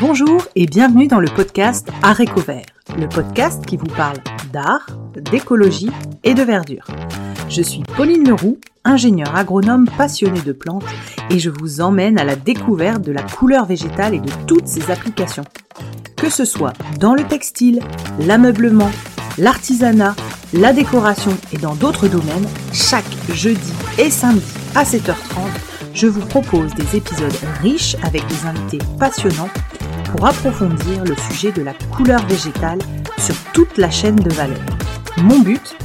Bonjour et bienvenue dans le podcast Art Eco Vert, le podcast qui vous parle d'art, d'écologie et de verdure. Je suis Pauline Leroux, ingénieure agronome passionnée de plantes et je vous emmène à la découverte de la couleur végétale et de toutes ses applications. Que ce soit dans le textile, l'ameublement, l'artisanat, la décoration et dans d'autres domaines, chaque jeudi et samedi à 7h30, je vous propose des épisodes riches avec des invités passionnants pour approfondir le sujet de la couleur végétale sur toute la chaîne de valeur. Mon but,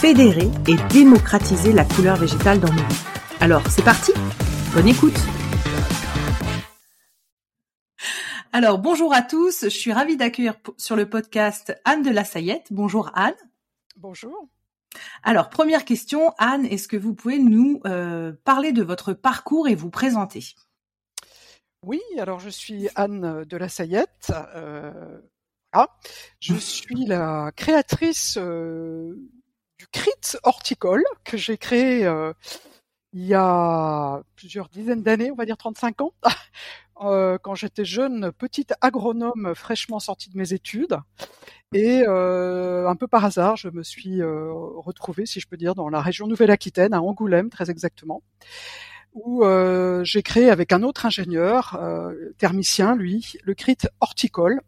fédérer et démocratiser la couleur végétale dans nos vies. Alors, c'est parti, bonne écoute. Alors, bonjour à tous, je suis ravie d'accueillir sur le podcast Anne de la Sayette. Bonjour Anne. Bonjour. Alors, première question, Anne, est-ce que vous pouvez nous parler de votre parcours et vous présenter ? Oui, alors je suis Anne de la Sayette. Je suis la créatrice du CRITT Horticole que j'ai créé il y a plusieurs dizaines d'années, on va dire 35 ans, quand j'étais jeune, petite agronome fraîchement sortie de mes études. Et un peu par hasard, je me suis retrouvée, si je peux dire, dans la région Nouvelle-Aquitaine, à Angoulême très exactement, où j'ai créé avec un autre ingénieur, thermicien lui, le CRITT Horticole,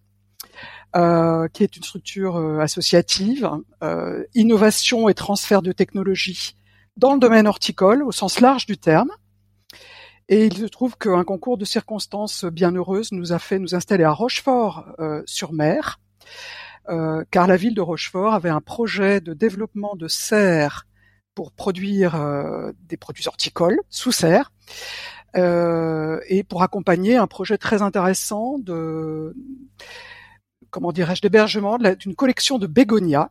qui est une structure associative, innovation et transfert de technologie dans le domaine horticole, au sens large du terme. Et il se trouve qu'un concours de circonstances bien heureuses nous a fait nous installer à Rochefort-sur-Mer, car la ville de Rochefort avait un projet de développement de serres pour produire des produits horticoles sous serre, et pour accompagner un projet très intéressant d'hébergement d'une collection de bégonias,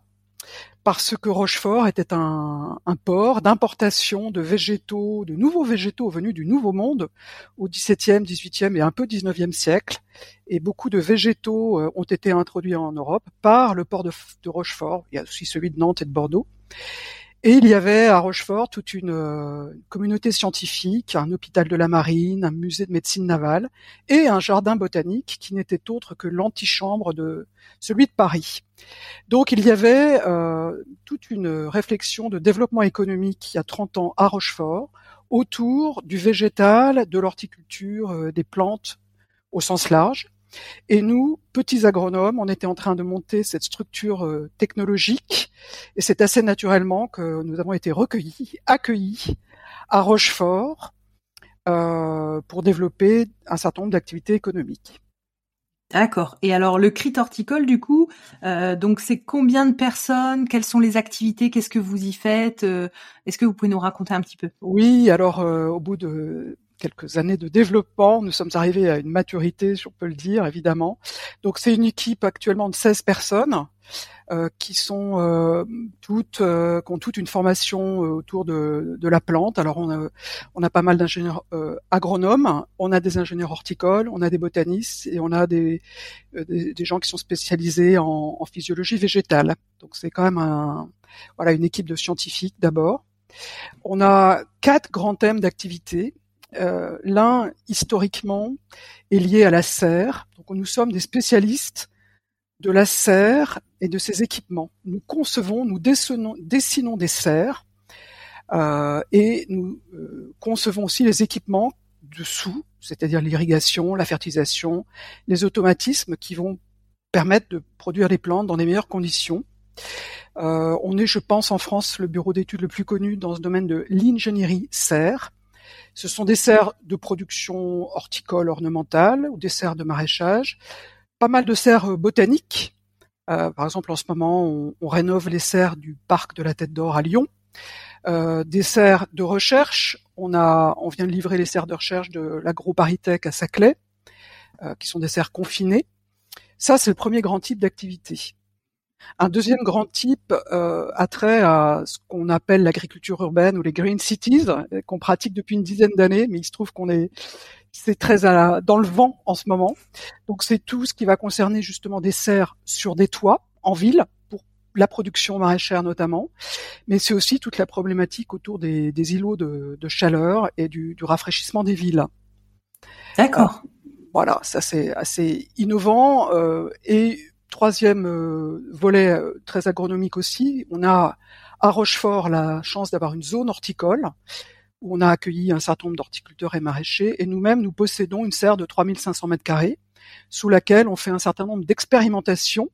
parce que Rochefort était un port d'importation de végétaux, de nouveaux végétaux venus du Nouveau Monde au XVIIe, XVIIIe et un peu XIXe siècle. Et beaucoup de végétaux ont été introduits en Europe par le port de Rochefort. Il y a aussi celui de Nantes et de Bordeaux. Et il y avait à Rochefort toute une communauté scientifique, un hôpital de la marine, un musée de médecine navale et un jardin botanique qui n'était autre que l'antichambre de celui de Paris. Donc il y avait toute une réflexion de développement économique il y a 30 ans à Rochefort autour du végétal, de l'horticulture, des plantes au sens large. Et nous, petits agronomes, on était en train de monter cette structure technologique et c'est assez naturellement que nous avons été accueillis à Rochefort pour développer un certain nombre d'activités économiques. D'accord. Et alors le CRITT Horticole, du coup, donc c'est combien de personnes? Quelles sont les activités? Qu'est-ce que vous y faites? Est-ce que vous pouvez nous raconter un petit peu? Oui, alors au bout de quelques années de développement, nous sommes arrivés à une maturité, si on peut le dire, évidemment. Donc c'est une équipe actuellement de 16 personnes qui sont qui ont toute une formation autour de la plante. Alors on a pas mal d'ingénieurs agronomes, on a des ingénieurs horticoles, on a des botanistes et on a des gens qui sont spécialisés en physiologie végétale. Donc c'est quand même une équipe de scientifiques d'abord. On a 4 grands thèmes d'activité. L'un, historiquement, est lié à la serre. Donc, nous sommes des spécialistes de la serre et de ses équipements. Nous concevons, nous dessinons des serres et nous concevons aussi les équipements dessous, c'est-à-dire l'irrigation, la fertilisation, les automatismes qui vont permettre de produire les plantes dans les meilleures conditions. On est, je pense, en France, le bureau d'études le plus connu dans ce domaine de l'ingénierie serre. Ce sont des serres de production horticole ornementale ou des serres de maraîchage, pas mal de serres botaniques. Par exemple, en ce moment, on rénove les serres du parc de la Tête d'Or à Lyon. Des serres de recherche, on vient de livrer les serres de recherche de l'agro-paritech à Saclay, qui sont des serres confinées. Ça, c'est le premier grand type d'activité. Un deuxième grand type a trait à ce qu'on appelle l'agriculture urbaine ou les green cities, qu'on pratique depuis une dizaine d'années, mais il se trouve c'est très dans le vent en ce moment. Donc c'est tout ce qui va concerner justement des serres sur des toits en ville, pour la production maraîchère notamment, mais c'est aussi toute la problématique autour des îlots de chaleur et du rafraîchissement des villes. D'accord. Voilà, ça c'est assez innovant. Et troisième volet très agronomique aussi, on a à Rochefort la chance d'avoir une zone horticole où on a accueilli un certain nombre d'horticulteurs et maraîchers, et nous-mêmes nous possédons une serre de 3500 m2 sous laquelle on fait un certain nombre d'expérimentations.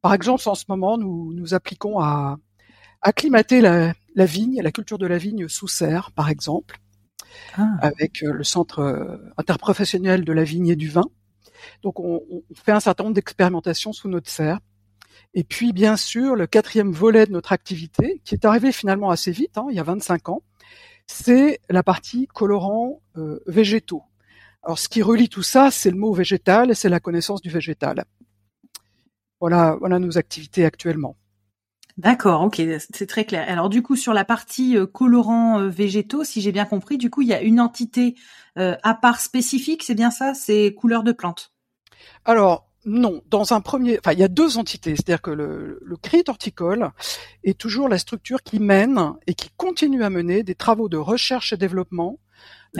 Par exemple, en ce moment, nous appliquons à acclimater la vigne, la culture de la vigne sous serre, par exemple, avec le centre interprofessionnel de la vigne et du vin. Donc, on fait un certain nombre d'expérimentations sous notre serre. Et puis, bien sûr, le quatrième volet de notre activité, qui est arrivé finalement assez vite, il y a 25 ans, c'est la partie colorants végétaux. Alors, ce qui relie tout ça, c'est le mot végétal, c'est la connaissance du végétal. Voilà nos activités actuellement. D'accord, ok, c'est très clair. Alors du coup, sur la partie colorants végétaux, si j'ai bien compris, du coup, il y a une entité à part spécifique, c'est bien ça, c'est Couleurs de Plantes. Alors non, il y a deux entités, c'est-à-dire que le CRITT Horticole est toujours la structure qui mène et qui continue à mener des travaux de recherche et développement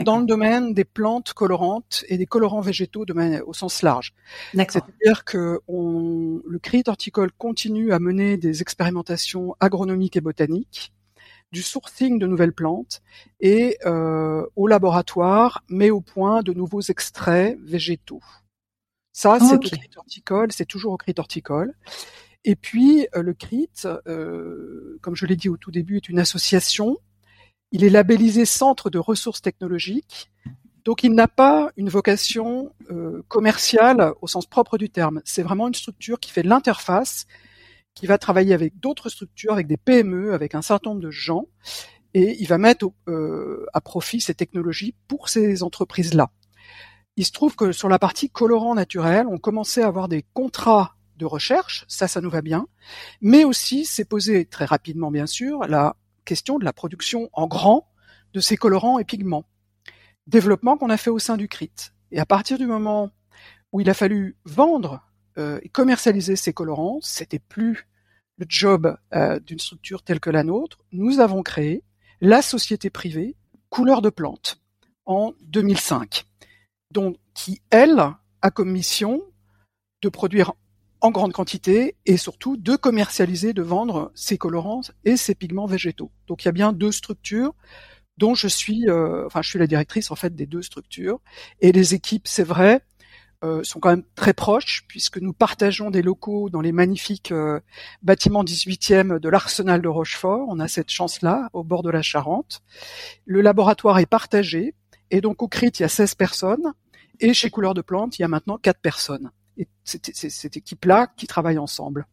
dans le domaine des plantes colorantes et des colorants végétaux au sens large. D'accord. C'est-à-dire que le CRITT Horticole continue à mener des expérimentations agronomiques et botaniques, du sourcing de nouvelles plantes et au laboratoire met au point de nouveaux extraits végétaux. Ça, c'est le CRITT Horticole, c'est toujours au CRITT Horticole. Et puis, le CRITT, comme je l'ai dit au tout début, est une association. Il est labellisé centre de ressources technologiques, donc il n'a pas une vocation commerciale au sens propre du terme. C'est vraiment une structure qui fait de l'interface, qui va travailler avec d'autres structures, avec des PME, avec un certain nombre de gens, et il va mettre à profit ces technologies pour ces entreprises-là. Il se trouve que sur la partie colorant naturel, on commençait à avoir des contrats de recherche, ça nous va bien, mais aussi s'est posé très rapidement, bien sûr, la question de la production en grand de ces colorants et pigments. Développement qu'on a fait au sein du CRITT. Et à partir du moment où il a fallu vendre et commercialiser ces colorants, c'était plus le job d'une structure telle que la nôtre. Nous avons créé la société privée Couleurs de Plantes en 2005, donc qui, elle, a comme mission de produire en grande quantité, et surtout de commercialiser, de vendre ces colorants et ces pigments végétaux. Donc il y a bien deux structures dont je suis la directrice en fait des deux structures, et les équipes, c'est vrai, sont quand même très proches, puisque nous partageons des locaux dans les magnifiques bâtiments 18e de l'Arsenal de Rochefort, on a cette chance-là, au bord de la Charente. Le laboratoire est partagé, et donc au CRITT, il y a 16 personnes, et chez Couleurs de Plantes, il y a maintenant 4 personnes. Et c'est cette équipe-là qui travaille ensemble.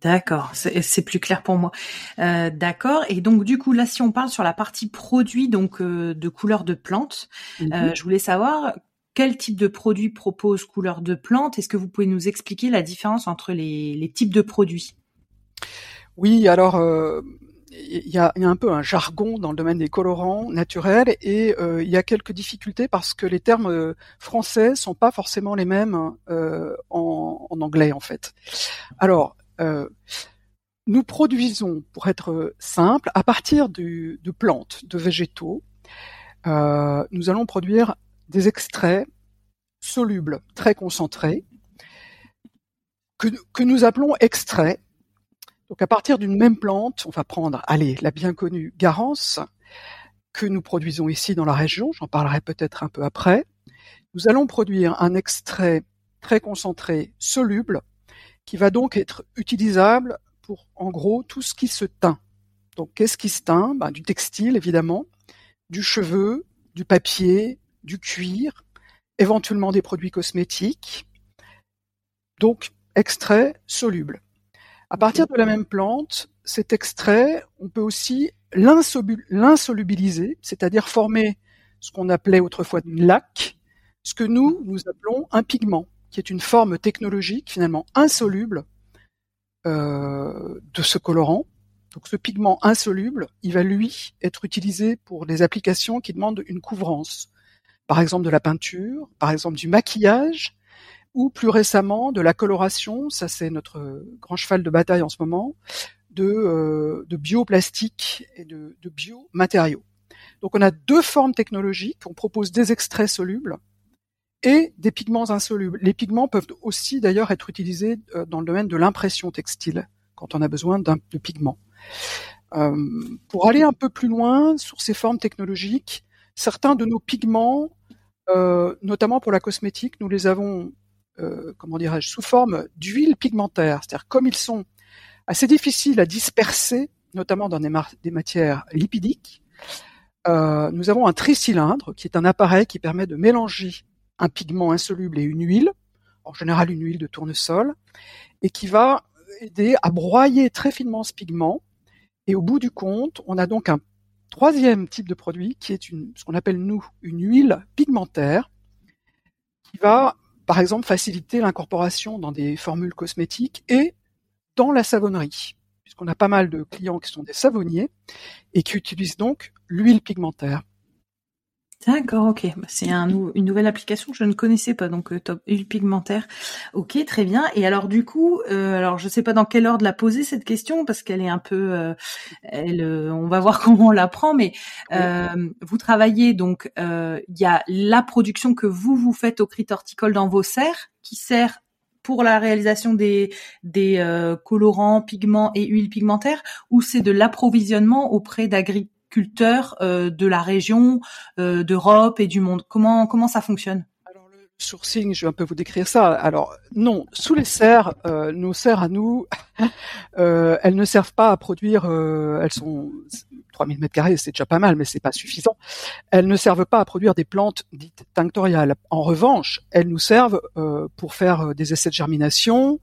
D'accord, c'est plus clair pour moi. D'accord, et donc du coup, là, si on parle sur la partie produit donc de Couleurs de Plantes, je voulais savoir quel type de produit propose Couleurs de Plantes. Est-ce que vous pouvez nous expliquer la différence entre les types de produits? Oui, alors il y a un peu un jargon dans le domaine des colorants naturels, et il y a quelques difficultés parce que les termes français sont pas forcément les mêmes en anglais en fait. Alors nous produisons, pour être simple, à partir de plantes, de végétaux, nous allons produire des extraits solubles, très concentrés, que nous appelons extraits. Donc à partir d'une même plante, on va prendre, la bien connue Garance, que nous produisons ici dans la région, j'en parlerai peut-être un peu après. Nous allons produire un extrait très concentré, soluble, qui va donc être utilisable pour, en gros, tout ce qui se teint. Donc qu'est-ce qui se teint? Du textile, évidemment, du cheveu, du papier, du cuir, éventuellement des produits cosmétiques. Donc extrait soluble. À partir de la même plante, cet extrait, on peut aussi l'insolubiliser, c'est-à-dire former ce qu'on appelait autrefois une laque, ce que nous appelons un pigment, qui est une forme technologique finalement insoluble de ce colorant. Donc ce pigment insoluble, il va lui être utilisé pour des applications qui demandent une couvrance, par exemple de la peinture, par exemple du maquillage, ou plus récemment de la coloration, ça c'est notre grand cheval de bataille en ce moment, de bioplastique et de biomatériaux. Donc on a deux formes technologiques, on propose des extraits solubles et des pigments insolubles. Les pigments peuvent aussi d'ailleurs être utilisés dans le domaine de l'impression textile, quand on a besoin de pigments. Pour aller un peu plus loin sur ces formes technologiques, certains de nos pigments, notamment pour la cosmétique, nous les avons, sous forme d'huile pigmentaire. C'est-à-dire comme ils sont assez difficiles à disperser, notamment dans des matières lipidiques, nous avons un tricylindre qui est un appareil qui permet de mélanger un pigment insoluble et une huile, en général une huile de tournesol, et qui va aider à broyer très finement ce pigment. Et au bout du compte, on a donc un troisième type de produit qui est ce qu'on appelle nous une huile pigmentaire, qui va par exemple faciliter l'incorporation dans des formules cosmétiques et dans la savonnerie, puisqu'on a pas mal de clients qui sont des savonniers et qui utilisent donc l'huile pigmentaire. D'accord, ok. C'est une nouvelle application que je ne connaissais pas, donc top, huile pigmentaire. Ok, très bien. Et alors du coup, je sais pas dans quel ordre la poser cette question parce qu'elle est un peu, on va voir comment on la prend. Mais vous travaillez donc, il y a la production que vous faites au CRITT Horticole dans vos serres qui sert pour la réalisation des colorants, pigments et huiles pigmentaires, ou c'est de l'approvisionnement auprès d'agriculteurs de la région, d'Europe et du monde. Comment ça fonctionne ? Alors le sourcing, je vais un peu vous décrire ça. Alors non, sous les serres, nos serres à nous, elles ne servent pas à produire, elles sont 3000 m2, c'est déjà pas mal, mais c'est pas suffisant. Elles ne servent pas à produire des plantes dites tinctoriales. En revanche, elles nous servent pour faire des essais de germination.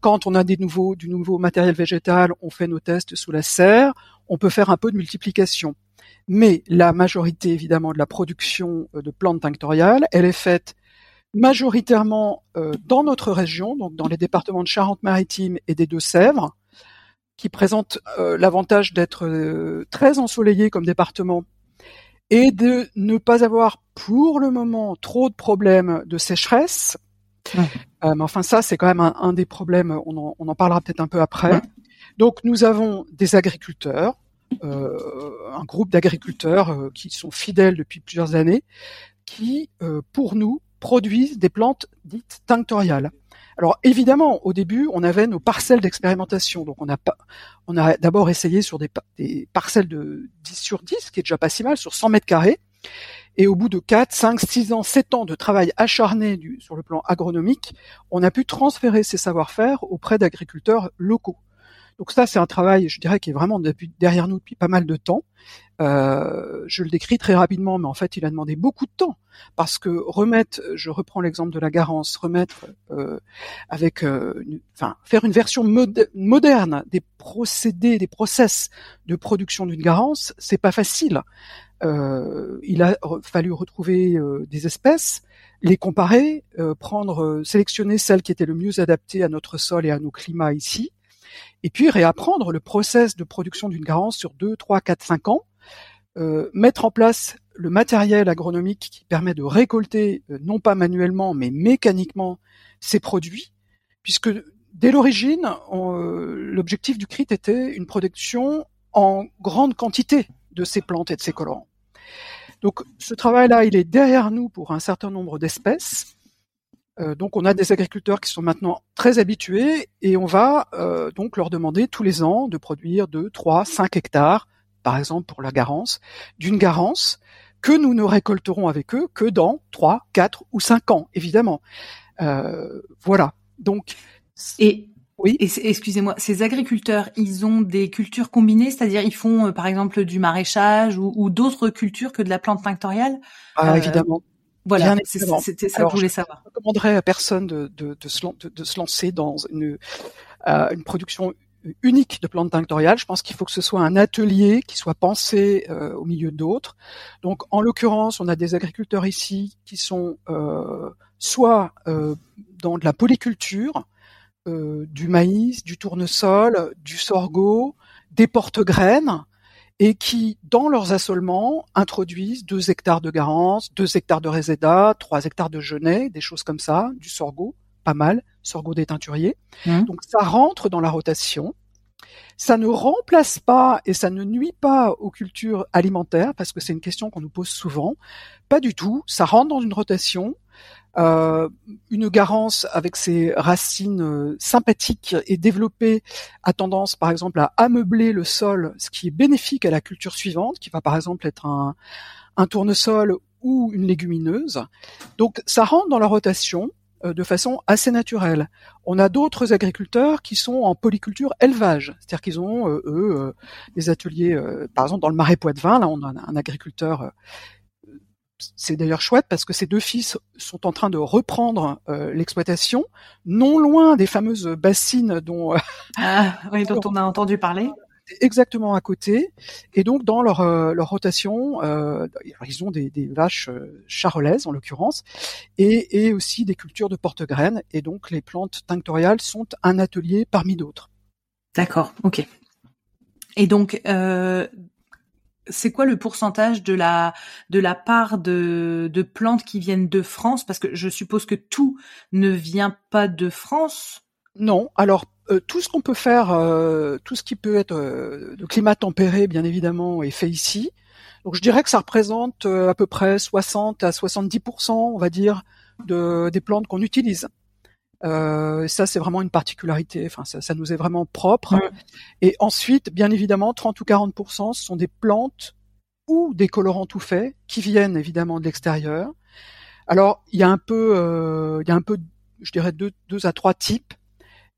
Quand on a du nouveau matériel végétal, on fait nos tests sous la serre. On peut faire un peu de multiplication. Mais la majorité, évidemment, de la production de plantes tinctoriales, elle est faite majoritairement dans notre région, donc dans les départements de Charente-Maritime et des Deux-Sèvres, qui présentent l'avantage d'être très ensoleillés comme département et de ne pas avoir, pour le moment, trop de problèmes de sécheresse. Ouais. Mais enfin, ça, c'est quand même un des problèmes, on en parlera peut-être un peu après. Ouais. Donc, nous avons des agriculteurs, un groupe d'agriculteurs qui sont fidèles depuis plusieurs années, qui, pour nous, produisent des plantes dites tinctoriales. Alors, évidemment, au début, on avait nos parcelles d'expérimentation. Donc, on a d'abord essayé sur des parcelles de 10 sur 10, qui est déjà pas si mal, sur 100 mètres carrés. Et au bout de 4, 5, 6 ans, 7 ans de travail acharné sur le plan agronomique, on a pu transférer ces savoir-faire auprès d'agriculteurs locaux. Donc ça, c'est un travail, je dirais, qui est vraiment derrière nous depuis pas mal de temps. Je le décris très rapidement, mais en fait, il a demandé beaucoup de temps. Parce que je reprends l'exemple de la Garance, faire une version moderne des procédés, des process de production d'une Garance, c'est pas facile. Il a fallu retrouver des espèces, les comparer, sélectionner celles qui étaient le mieux adaptées à notre sol et à nos climats ici. Et puis réapprendre le process de production d'une Garance sur 2, 3, 4, 5 ans, mettre en place le matériel agronomique qui permet de récolter, non pas manuellement, mais mécaniquement, ces produits, puisque dès l'origine, l'objectif du CRITT était une production en grande quantité de ces plantes et de ces colorants. Donc ce travail-là, il est derrière nous pour un certain nombre d'espèces. Donc on a des agriculteurs qui sont maintenant très habitués et on va donc leur demander tous les ans de produire 2, 3, 5 hectares, par exemple pour la Garance, d'une Garance que nous ne récolterons avec eux que dans 3, 4 ou 5 ans, évidemment. Voilà. Donc oui. Excusez-moi, ces agriculteurs, ils ont des cultures combinées, c'est-à-dire ils font par exemple du maraîchage ou d'autres cultures que de la plante tinctoriale. Évidemment. Voilà, c'était ça que je voulais savoir. Je ne recommanderais à personne de se lancer dans une production unique de plantes tinctoriales. Je pense qu'il faut que ce soit un atelier qui soit pensé au milieu d'autres. Donc, en l'occurrence, on a des agriculteurs ici qui sont soit dans de la polyculture, du maïs, du tournesol, du sorgho, des porte-graines, et qui, dans leurs assolements, introduisent 2 hectares de Garance, 2 hectares de Réséda, 3 hectares de genêt, des choses comme ça, du sorgho, pas mal, sorgho des teinturiers. Donc ça rentre dans la rotation, ça ne remplace pas et ça ne nuit pas aux cultures alimentaires, parce que c'est une question qu'on nous pose souvent, pas du tout, ça rentre dans une rotation, Une garance avec ses racines sympathiques et développées a tendance par exemple à ameubler le sol, ce qui est bénéfique à la culture suivante, qui va par exemple être un tournesol ou une légumineuse. Donc ça rentre dans la rotation de façon assez naturelle. On a d'autres agriculteurs qui sont en polyculture élevage, c'est-à-dire qu'ils ont eux des ateliers, par exemple dans le Marais Poitevin, là on a un agriculteur, c'est d'ailleurs chouette parce que ses deux fils sont en train de reprendre l'exploitation, non loin des fameuses bassines dont dont on a entendu parler. Exactement à côté, et donc dans leur rotation, ils ont des vaches charolaises en l'occurrence, et aussi des cultures de porte-graines, et donc les plantes tinctoriales sont un atelier parmi d'autres. D'accord, ok. Et donc, c'est quoi le pourcentage de la part de plantes qui viennent de France ? Parce que je suppose que tout ne vient pas de France. Non, alors tout ce qu'on peut faire, tout ce qui peut être de climat tempéré, bien évidemment, est fait ici. Donc je dirais que ça représente à peu près 60 à 70%, on va dire, des plantes qu'on utilise. Ça, c'est vraiment une particularité. Enfin, ça nous est vraiment propre. Mmh. Et ensuite, bien évidemment, 30 ou 40%, ce sont des plantes ou des colorants tout faits qui viennent évidemment de l'extérieur. Alors, il y a un peu, je dirais deux à trois types.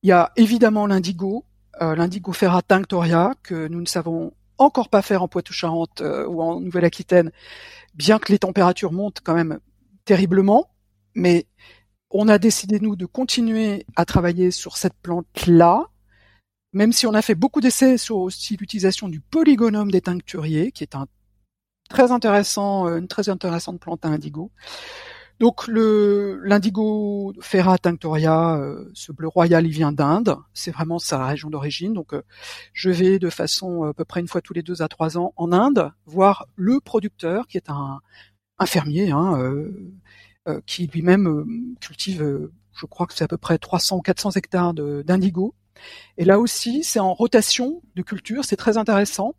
Il y a évidemment l'indigo, l'Indigofera tinctoria, que nous ne savons encore pas faire en Poitou-Charentes ou en Nouvelle-Aquitaine, bien que les températures montent quand même terriblement. Mais on a décidé, nous, de continuer à travailler sur cette plante-là, même si on a fait beaucoup d'essais sur aussi l'utilisation du Polygonum des tincturiers, qui est une très intéressante plante à indigo. Donc l'Indigofera tinctoria, ce bleu royal, il vient d'Inde, c'est vraiment sa région d'origine. Donc je vais de façon à peu près une fois tous les 2 à 3 ans en Inde voir le producteur, qui est un fermier qui lui-même cultive, je crois que c'est à peu près 300 ou 400 hectares d'indigo. Et là aussi, c'est en rotation de culture, c'est très intéressant.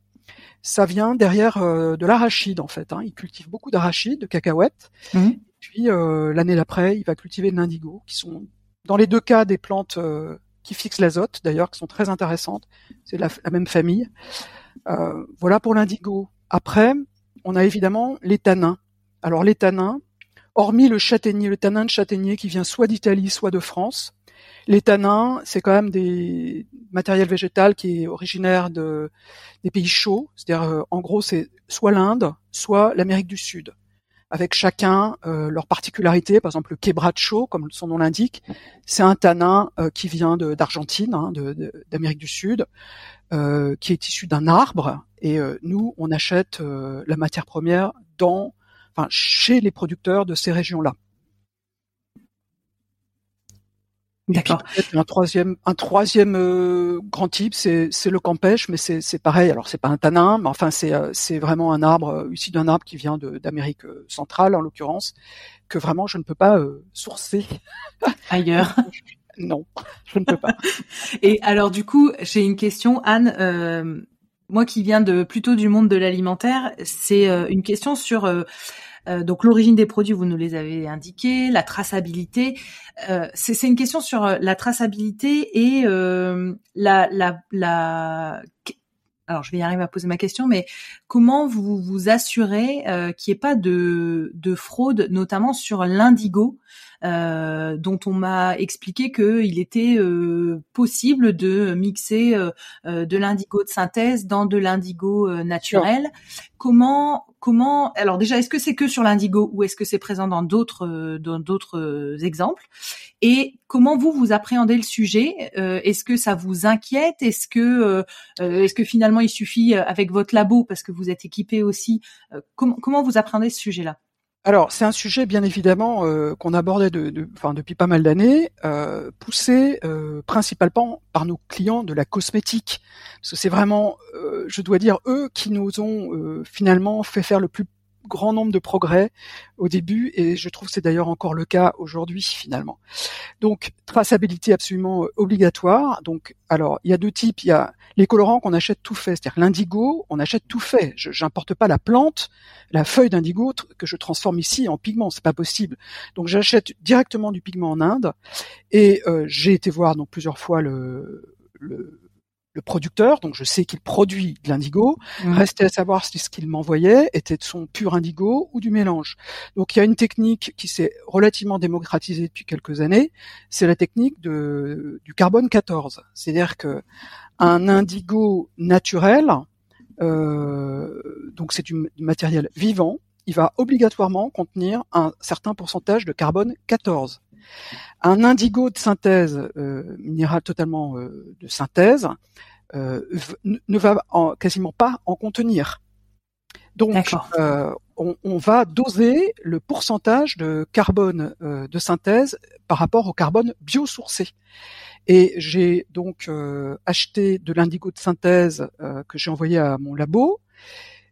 Ça vient derrière de l'arachide en fait. Il cultive beaucoup d'arachides, de cacahuètes. Mmh. Puis l'année d'après, il va cultiver de l'indigo, qui sont dans les deux cas des plantes qui fixent l'azote, d'ailleurs, qui sont très intéressantes. C'est la même famille. Voilà pour l'indigo. Après, on a évidemment les tanins. Alors les tanins, hormis le châtaignier, le tanin de châtaignier qui vient soit d'Italie, soit de France, les tanins, c'est quand même des matériels végétaux qui est originaire des pays chauds. C'est-à-dire, en gros, c'est soit l'Inde, soit l'Amérique du Sud, avec chacun leur particularité. Par exemple, le quebracho, comme son nom l'indique, c'est un tanin qui vient d'Argentine, d'Amérique du Sud, qui est issu d'un arbre. Et nous, on achète la matière première chez les producteurs de ces régions-là. D'accord. Et puis, un troisième grand type, c'est le campêche, mais c'est pareil. Alors c'est pas un tanin, mais enfin c'est vraiment un arbre, ici d'un arbre qui vient d'Amérique centrale en l'occurrence, que vraiment je ne peux pas sourcer ailleurs. Non, je ne peux pas. Et alors du coup, j'ai une question, Anne. Moi qui viens plutôt du monde de l'alimentaire, c'est une question sur donc l'origine des produits, vous nous les avez indiqués, la traçabilité. C'est une question sur la traçabilité et alors je vais y arriver à poser ma question, mais comment vous vous assurez qu'il n'y ait pas de fraude, notamment sur l'indigo, dont on m'a expliqué qu'il était possible de mixer de l'indigo de synthèse dans de l'indigo naturel. Sure. Comment alors déjà, est-ce que c'est que sur l'indigo ou est-ce que c'est présent dans d'autres exemples ? Et comment vous appréhendez le sujet ? Est-ce que ça vous inquiète ? Est-ce que finalement il suffit avec votre labo, parce que vous êtes équipé aussi, comment vous appréhendez ce sujet-là ? Alors, c'est un sujet, bien évidemment, qu'on abordait depuis pas mal d'années, poussé principalement par nos clients de la cosmétique. Parce que c'est vraiment, je dois dire, eux qui nous ont finalement fait faire le plus grand nombre de progrès au début, et je trouve que c'est d'ailleurs encore le cas aujourd'hui finalement. Donc traçabilité absolument obligatoire. Donc alors il y a deux types, il y a les colorants qu'on achète tout fait, c'est-à-dire l'indigo, on achète tout fait. J'importe pas la plante, la feuille d'indigo que je transforme ici en pigment, c'est pas possible. Donc j'achète directement du pigment en Inde, et j'ai été voir donc plusieurs fois le producteur, donc je sais qu'il produit de l'indigo. Restait à savoir si ce qu'il m'envoyait était de son pur indigo ou du mélange. Donc il y a une technique qui s'est relativement démocratisée depuis quelques années, c'est la technique du carbone 14. C'est-à-dire que un indigo naturel, donc c'est du matériel vivant, il va obligatoirement contenir un certain pourcentage de carbone 14. Un indigo de synthèse, minéral totalement de synthèse, ne va quasiment pas en contenir. Donc, on va doser le pourcentage de carbone de synthèse par rapport au carbone biosourcé. Et j'ai donc acheté de l'indigo de synthèse que j'ai envoyé à mon labo.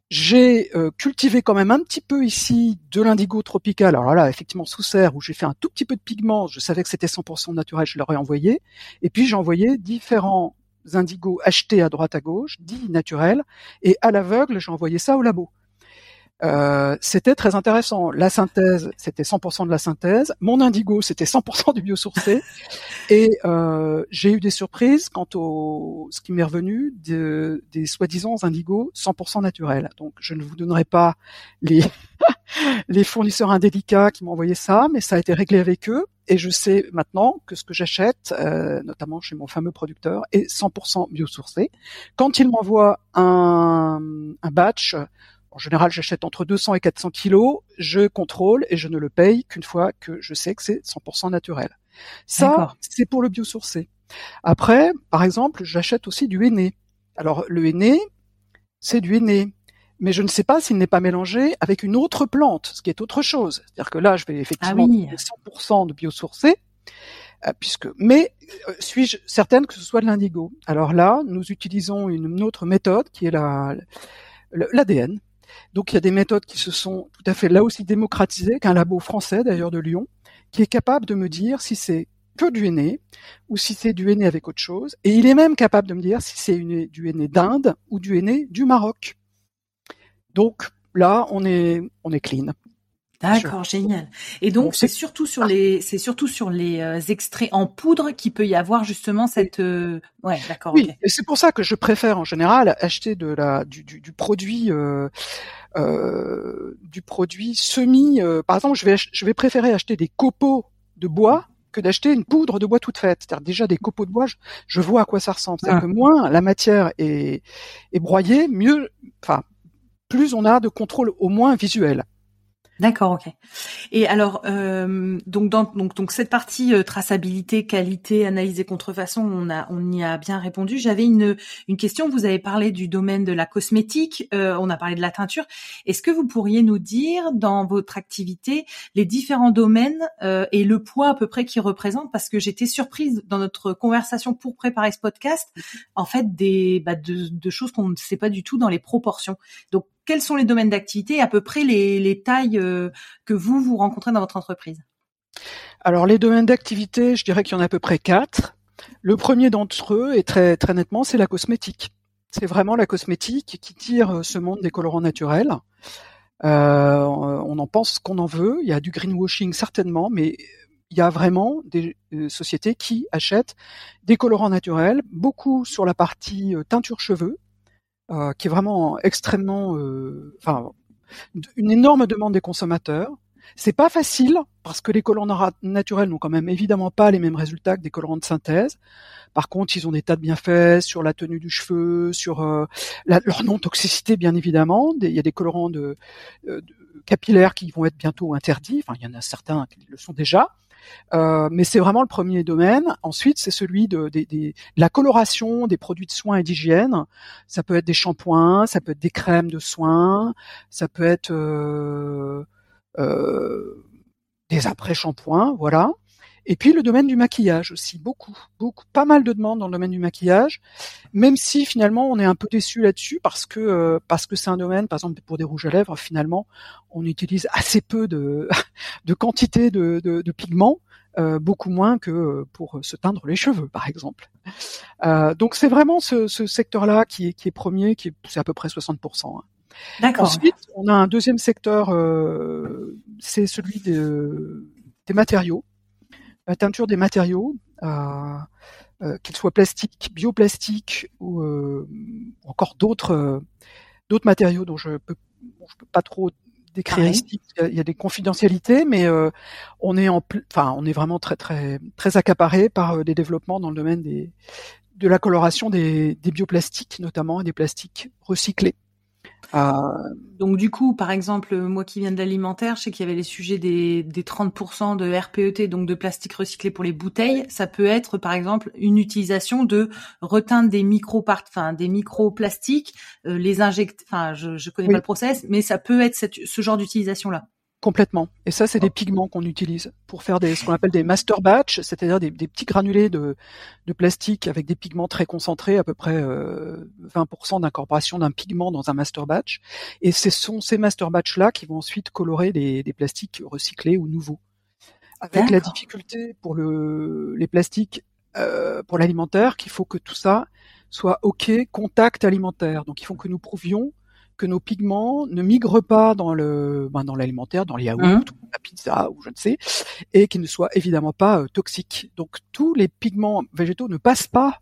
J'ai cultivé quand même un petit peu ici de l'indigo tropical. Alors là, effectivement, sous serre, où j'ai fait un tout petit peu de pigments. Je savais que c'était 100% naturel, je l'aurais envoyé. Et puis, j'ai envoyé différents indigos achetés à droite à gauche, dits naturels. Et à l'aveugle, j'ai envoyé ça au labo. C'était très intéressant. La synthèse, c'était 100% de la synthèse. Mon indigo, c'était 100% du biosourcé. Et j'ai eu des surprises quant au ce qui m'est revenu des soi-disant indigos 100% naturels. Donc, je ne vous donnerai pas les fournisseurs indélicats qui m'ont envoyé ça, mais ça a été réglé avec eux. Et je sais maintenant que ce que j'achète, notamment chez mon fameux producteur, est 100% biosourcé. Quand il m'envoie un batch, en général, j'achète entre 200 et 400 kilos, je contrôle et je ne le paye qu'une fois que je sais que c'est 100% naturel. Ça, c'est pour le biosourcé. Après, par exemple, j'achète aussi du henné. Alors, le henné, c'est du henné, mais je ne sais pas s'il n'est pas mélangé avec une autre plante, ce qui est autre chose. C'est-à-dire que là, je vais effectivement 100% de biosourcé, mais suis-je certaine que ce soit de l'indigo? Alors là, nous utilisons une autre méthode qui est l'ADN. Donc, il y a des méthodes qui se sont tout à fait là aussi démocratisées, qu'un labo français, d'ailleurs de Lyon, qui est capable de me dire si c'est que du henné ou si c'est du henné avec autre chose. Et il est même capable de me dire si c'est du henné d'Inde ou du henné du Maroc. Donc, là, on est clean. D'accord, génial. Et donc, c'est surtout sur les extraits en poudre qu'il peut y avoir justement cette... Ouais, d'accord. Oui, okay. Et c'est pour ça que je préfère en général acheter du produit semi... par exemple, je vais préférer acheter des copeaux de bois que d'acheter une poudre de bois toute faite. C'est-à-dire déjà des copeaux de bois, je vois à quoi ça ressemble. C'est-à-dire que moins la matière est broyée, mieux... Enfin, plus on a de contrôle au moins visuel. D'accord, ok. Et alors, donc cette partie traçabilité, qualité, analyse et contrefaçon, on y a bien répondu. J'avais une question. Vous avez parlé du domaine de la cosmétique. On a parlé de la teinture. Est-ce que vous pourriez nous dire dans votre activité les différents domaines et le poids à peu près qu'ils représentent? Parce que j'étais surprise dans notre conversation pour préparer ce podcast, en fait, de choses qu'on ne sait pas du tout dans les proportions. Donc, quels sont les domaines d'activité, à peu près les tailles que vous rencontrez dans votre entreprise? Alors, les domaines d'activité, je dirais qu'il y en a à peu près 4. Le premier d'entre eux, et très, très nettement, c'est la cosmétique. C'est vraiment la cosmétique qui tire ce monde des colorants naturels. On en pense qu'on en veut. Il y a du greenwashing certainement, mais il y a vraiment des sociétés qui achètent des colorants naturels, beaucoup sur la partie teinture cheveux, qui est vraiment extrêmement, une énorme demande des consommateurs. C'est pas facile parce que les colorants naturels n'ont quand même évidemment pas les mêmes résultats que des colorants de synthèse. Par contre, ils ont des tas de bienfaits sur la tenue du cheveu, sur leur non-toxicité bien évidemment. Il y a des colorants de capillaires qui vont être bientôt interdits. Enfin, il y en a certains qui le sont déjà. Mais c'est vraiment le premier domaine. Ensuite, c'est celui de la coloration des produits de soins et d'hygiène. Ça peut être des shampoings, ça peut être des crèmes de soins, ça peut être des après-shampoings, voilà. Et puis le domaine du maquillage aussi, beaucoup, pas mal de demandes dans le domaine du maquillage, même si finalement on est un peu déçu là-dessus parce que c'est un domaine, par exemple pour des rouges à lèvres, finalement on utilise assez peu de quantité de pigments, beaucoup moins que pour se teindre les cheveux par exemple. Donc c'est vraiment ce secteur-là qui est premier, c'est à peu près 60%. Hein. D'accord. Ensuite, on a un deuxième secteur, c'est celui des matériaux. La teinture des matériaux, qu'ils soient plastiques, bioplastiques ou encore d'autres matériaux dont je peux pas trop décrire ici. Il y a des confidentialités, mais on est vraiment très très très accaparé par des développements dans le domaine de la coloration des bioplastiques notamment et des plastiques recyclés. Donc du coup, par exemple, moi qui viens de l'alimentaire, je sais qu'il y avait les sujets des 30% de RPET, donc de plastique recyclé pour les bouteilles. Ça peut être, par exemple, une utilisation de reteindre des microplastiques, les injecter. Enfin, je connais pas le process, mais ça peut être ce genre d'utilisation-là. Complètement. Et ça, c'est des pigments qu'on utilise pour faire ce qu'on appelle des master batch, c'est-à-dire des petits granulés de plastique avec des pigments très concentrés, à peu près 20% d'incorporation d'un pigment dans un master batch. Et ce sont ces master batch-là qui vont ensuite colorer des plastiques recyclés ou nouveaux. Avec la difficulté pour les plastiques pour l'alimentaire, qu'il faut que tout ça soit OK, contact alimentaire. Donc, il faut que nous prouvions que nos pigments ne migrent pas dans l'alimentaire, dans les yaourts, ou la pizza, ou je ne sais, et qu'ils ne soient évidemment pas toxiques. Donc tous les pigments végétaux ne passent pas,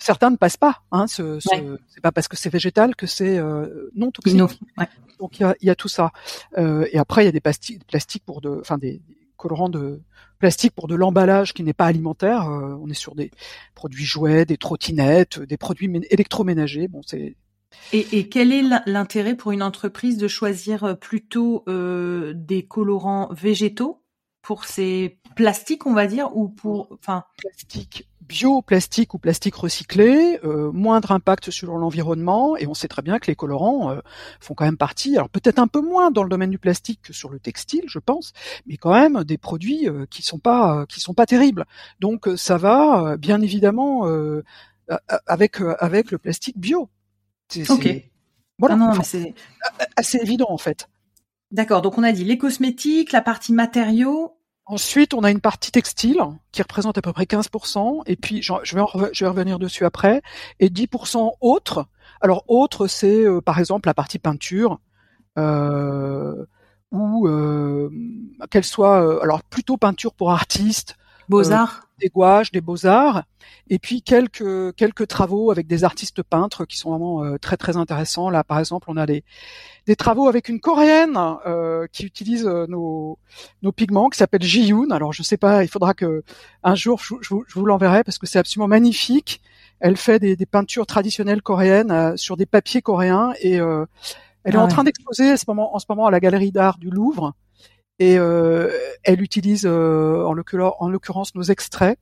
certains ne passent pas. Hein, c'est pas parce que c'est végétal que c'est non toxique. No. Ouais. Donc il y a tout ça. Et après il y a des plastiques des colorants de plastique pour de l'emballage qui n'est pas alimentaire. On est sur des produits jouets, des trottinettes, des produits électroménagers. Bon, c'est Et quel est l'intérêt pour une entreprise de choisir plutôt des colorants végétaux pour ces plastiques, on va dire, ou pour plastique bioplastique ou plastique recyclé, moindre impact sur l'environnement, et on sait très bien que les colorants font quand même partie, alors peut-être un peu moins dans le domaine du plastique que sur le textile, je pense, mais quand même des produits qui sont pas terribles. Donc ça va bien évidemment avec le plastique bio. C'est voilà. C'est assez évident en fait. D'accord, donc on a dit les cosmétiques, la partie matériaux. Ensuite, on a une partie textile qui représente à peu près 15%, et puis je vais revenir dessus après, et 10% autres. Alors autres, c'est par exemple la partie peinture, ou qu'elle soit alors plutôt peinture pour artistes, beaux-arts, des gouaches, des beaux-arts, et puis quelques travaux avec des artistes peintres qui sont vraiment très très intéressants. Là, par exemple, on a des travaux avec une Coréenne qui utilise nos pigments, qui s'appelle Jiyun. Alors, je sais pas, il faudra que un jour je vous l'enverrai parce que c'est absolument magnifique. Elle fait des peintures traditionnelles coréennes sur des papiers coréens et elle est en train d'exposer en ce moment à la Galerie d'art du Louvre. Et elle utilise en l'occurrence nos extraits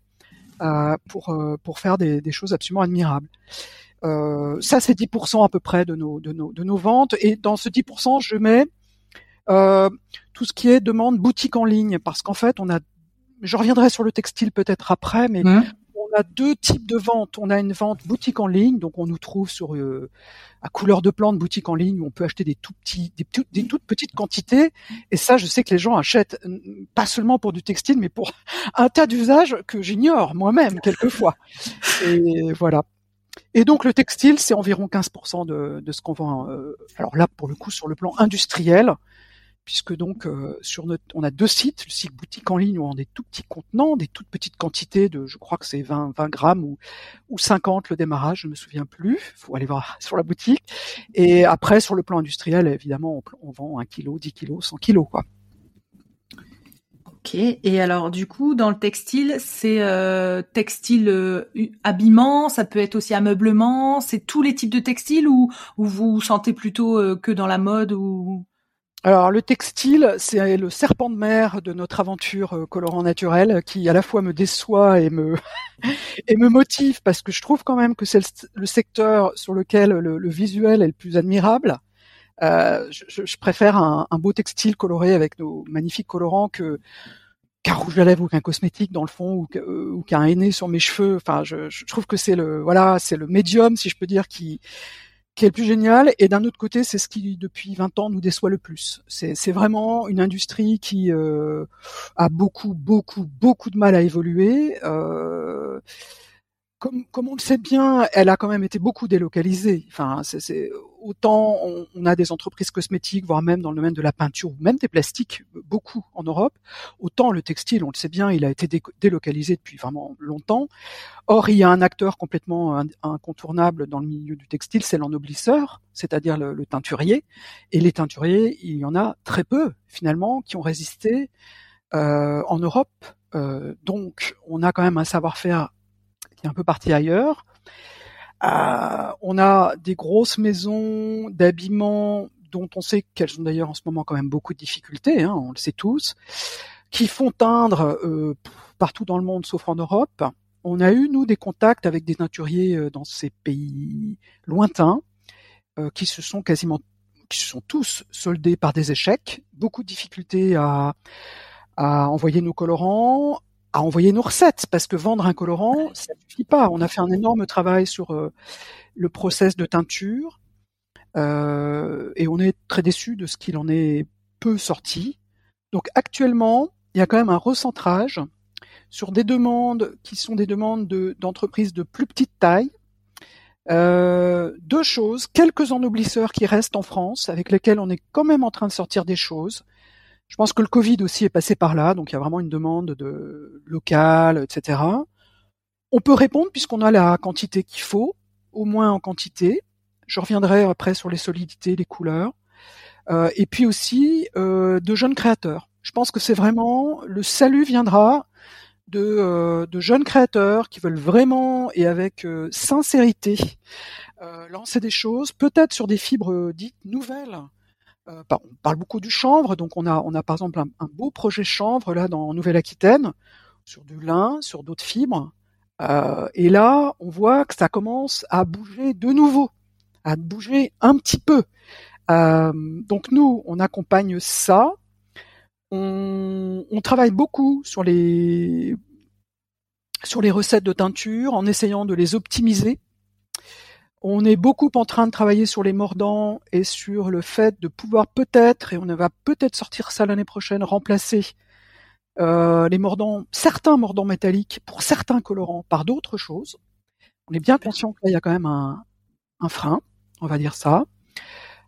pour faire des choses absolument admirables. Ça c'est 10% à peu près de nos ventes, et dans ce 10% je mets tout ce qui est demande boutique en ligne, parce qu'en fait je reviendrai sur le textile peut-être après, mais on a deux types de ventes. On a une vente boutique en ligne, donc on nous trouve sur à Couleurs de Plantes, boutique en ligne, où on peut acheter des toutes petites quantités. Et ça, je sais que les gens achètent pas seulement pour du textile, mais pour un tas d'usages que j'ignore moi-même quelquefois. Et voilà. Et donc le textile, c'est environ 15% de ce qu'on vend. Alors là, pour le coup, sur le plan industriel, puisque donc on a deux sites, le site boutique en ligne où on a des tout petits contenants, des toutes petites quantités de, je crois que c'est 20 grammes ou 50 le démarrage, je me souviens plus, faut aller voir sur la boutique. Et après, sur le plan industriel, évidemment, on vend 1 kg, 10 kg, 100 kg, quoi. Ok, et alors du coup, dans le textile, c'est textile habillement, ça peut être aussi ameublement, c'est tous les types de textiles, ou vous sentez plutôt que dans la mode ou... Alors le textile, c'est le serpent de mer de notre aventure colorant naturel qui à la fois me déçoit et me motive, parce que je trouve quand même que c'est le secteur sur lequel le visuel est le plus admirable. Je préfère un beau textile coloré avec nos magnifiques colorants que qu'un rouge à lèvres ou qu'un cosmétique dans le fond ou qu'un henné sur mes cheveux. Enfin, je trouve que c'est le c'est le médium, si je peux dire, qui est le plus génial. Et d'un autre côté, c'est ce qui depuis 20 ans nous déçoit le plus. C'est vraiment une industrie qui a beaucoup de mal à évoluer. Comme on le sait bien, elle a quand même été beaucoup délocalisée. Enfin, autant on a des entreprises cosmétiques, voire même dans le domaine de la peinture ou même des plastiques, beaucoup en Europe. Autant le textile, on le sait bien, il a été délocalisé depuis vraiment longtemps. Or, il y a un acteur complètement incontournable dans le milieu du textile, c'est l'ennoblisseur, c'est-à-dire le teinturier. Et les teinturiers, il y en a très peu finalement qui ont résisté en Europe. Donc, on a quand même un savoir-faire qui est un peu parti ailleurs. On a des grosses maisons d'habillement dont on sait qu'elles ont d'ailleurs en ce moment quand même beaucoup de difficultés, hein, on le sait tous, qui font teindre partout dans le monde sauf en Europe. On a eu, nous, des contacts avec des teinturiers dans ces pays lointains qui se sont tous soldés par des échecs, beaucoup de difficultés à envoyer nos colorants, à envoyer nos recettes, parce que vendre un colorant, ça suffit pas. On a fait un énorme travail sur le process de teinture et on est très déçus de ce qu'il en est peu sorti. Donc actuellement, il y a quand même un recentrage sur des demandes qui sont des demandes d'entreprises de plus petite taille. Deux choses, quelques ennoblisseurs qui restent en France, avec lesquels on est quand même en train de sortir des choses. Je pense que le Covid aussi est passé par là, donc il y a vraiment une demande locale, etc. On peut répondre puisqu'on a la quantité qu'il faut, au moins en quantité. Je reviendrai après sur les solidités, les couleurs. Et puis aussi de jeunes créateurs. Je pense que c'est vraiment, le salut viendra de jeunes créateurs qui veulent vraiment et avec sincérité lancer des choses, peut-être sur des fibres dites nouvelles. On parle beaucoup du chanvre, donc on a par exemple un beau projet chanvre là en Nouvelle-Aquitaine, sur du lin, sur d'autres fibres, et là on voit que ça commence à bouger de nouveau, à bouger un petit peu. Donc nous, on accompagne ça, on travaille beaucoup sur les recettes de teinture en essayant de les optimiser. On est beaucoup en train de travailler sur les mordants et sur le fait de pouvoir peut-être, et on va peut-être sortir ça l'année prochaine, remplacer les mordants, certains mordants métalliques pour certains colorants par d'autres choses. On est bien conscient qu'il y a quand même un frein, on va dire ça.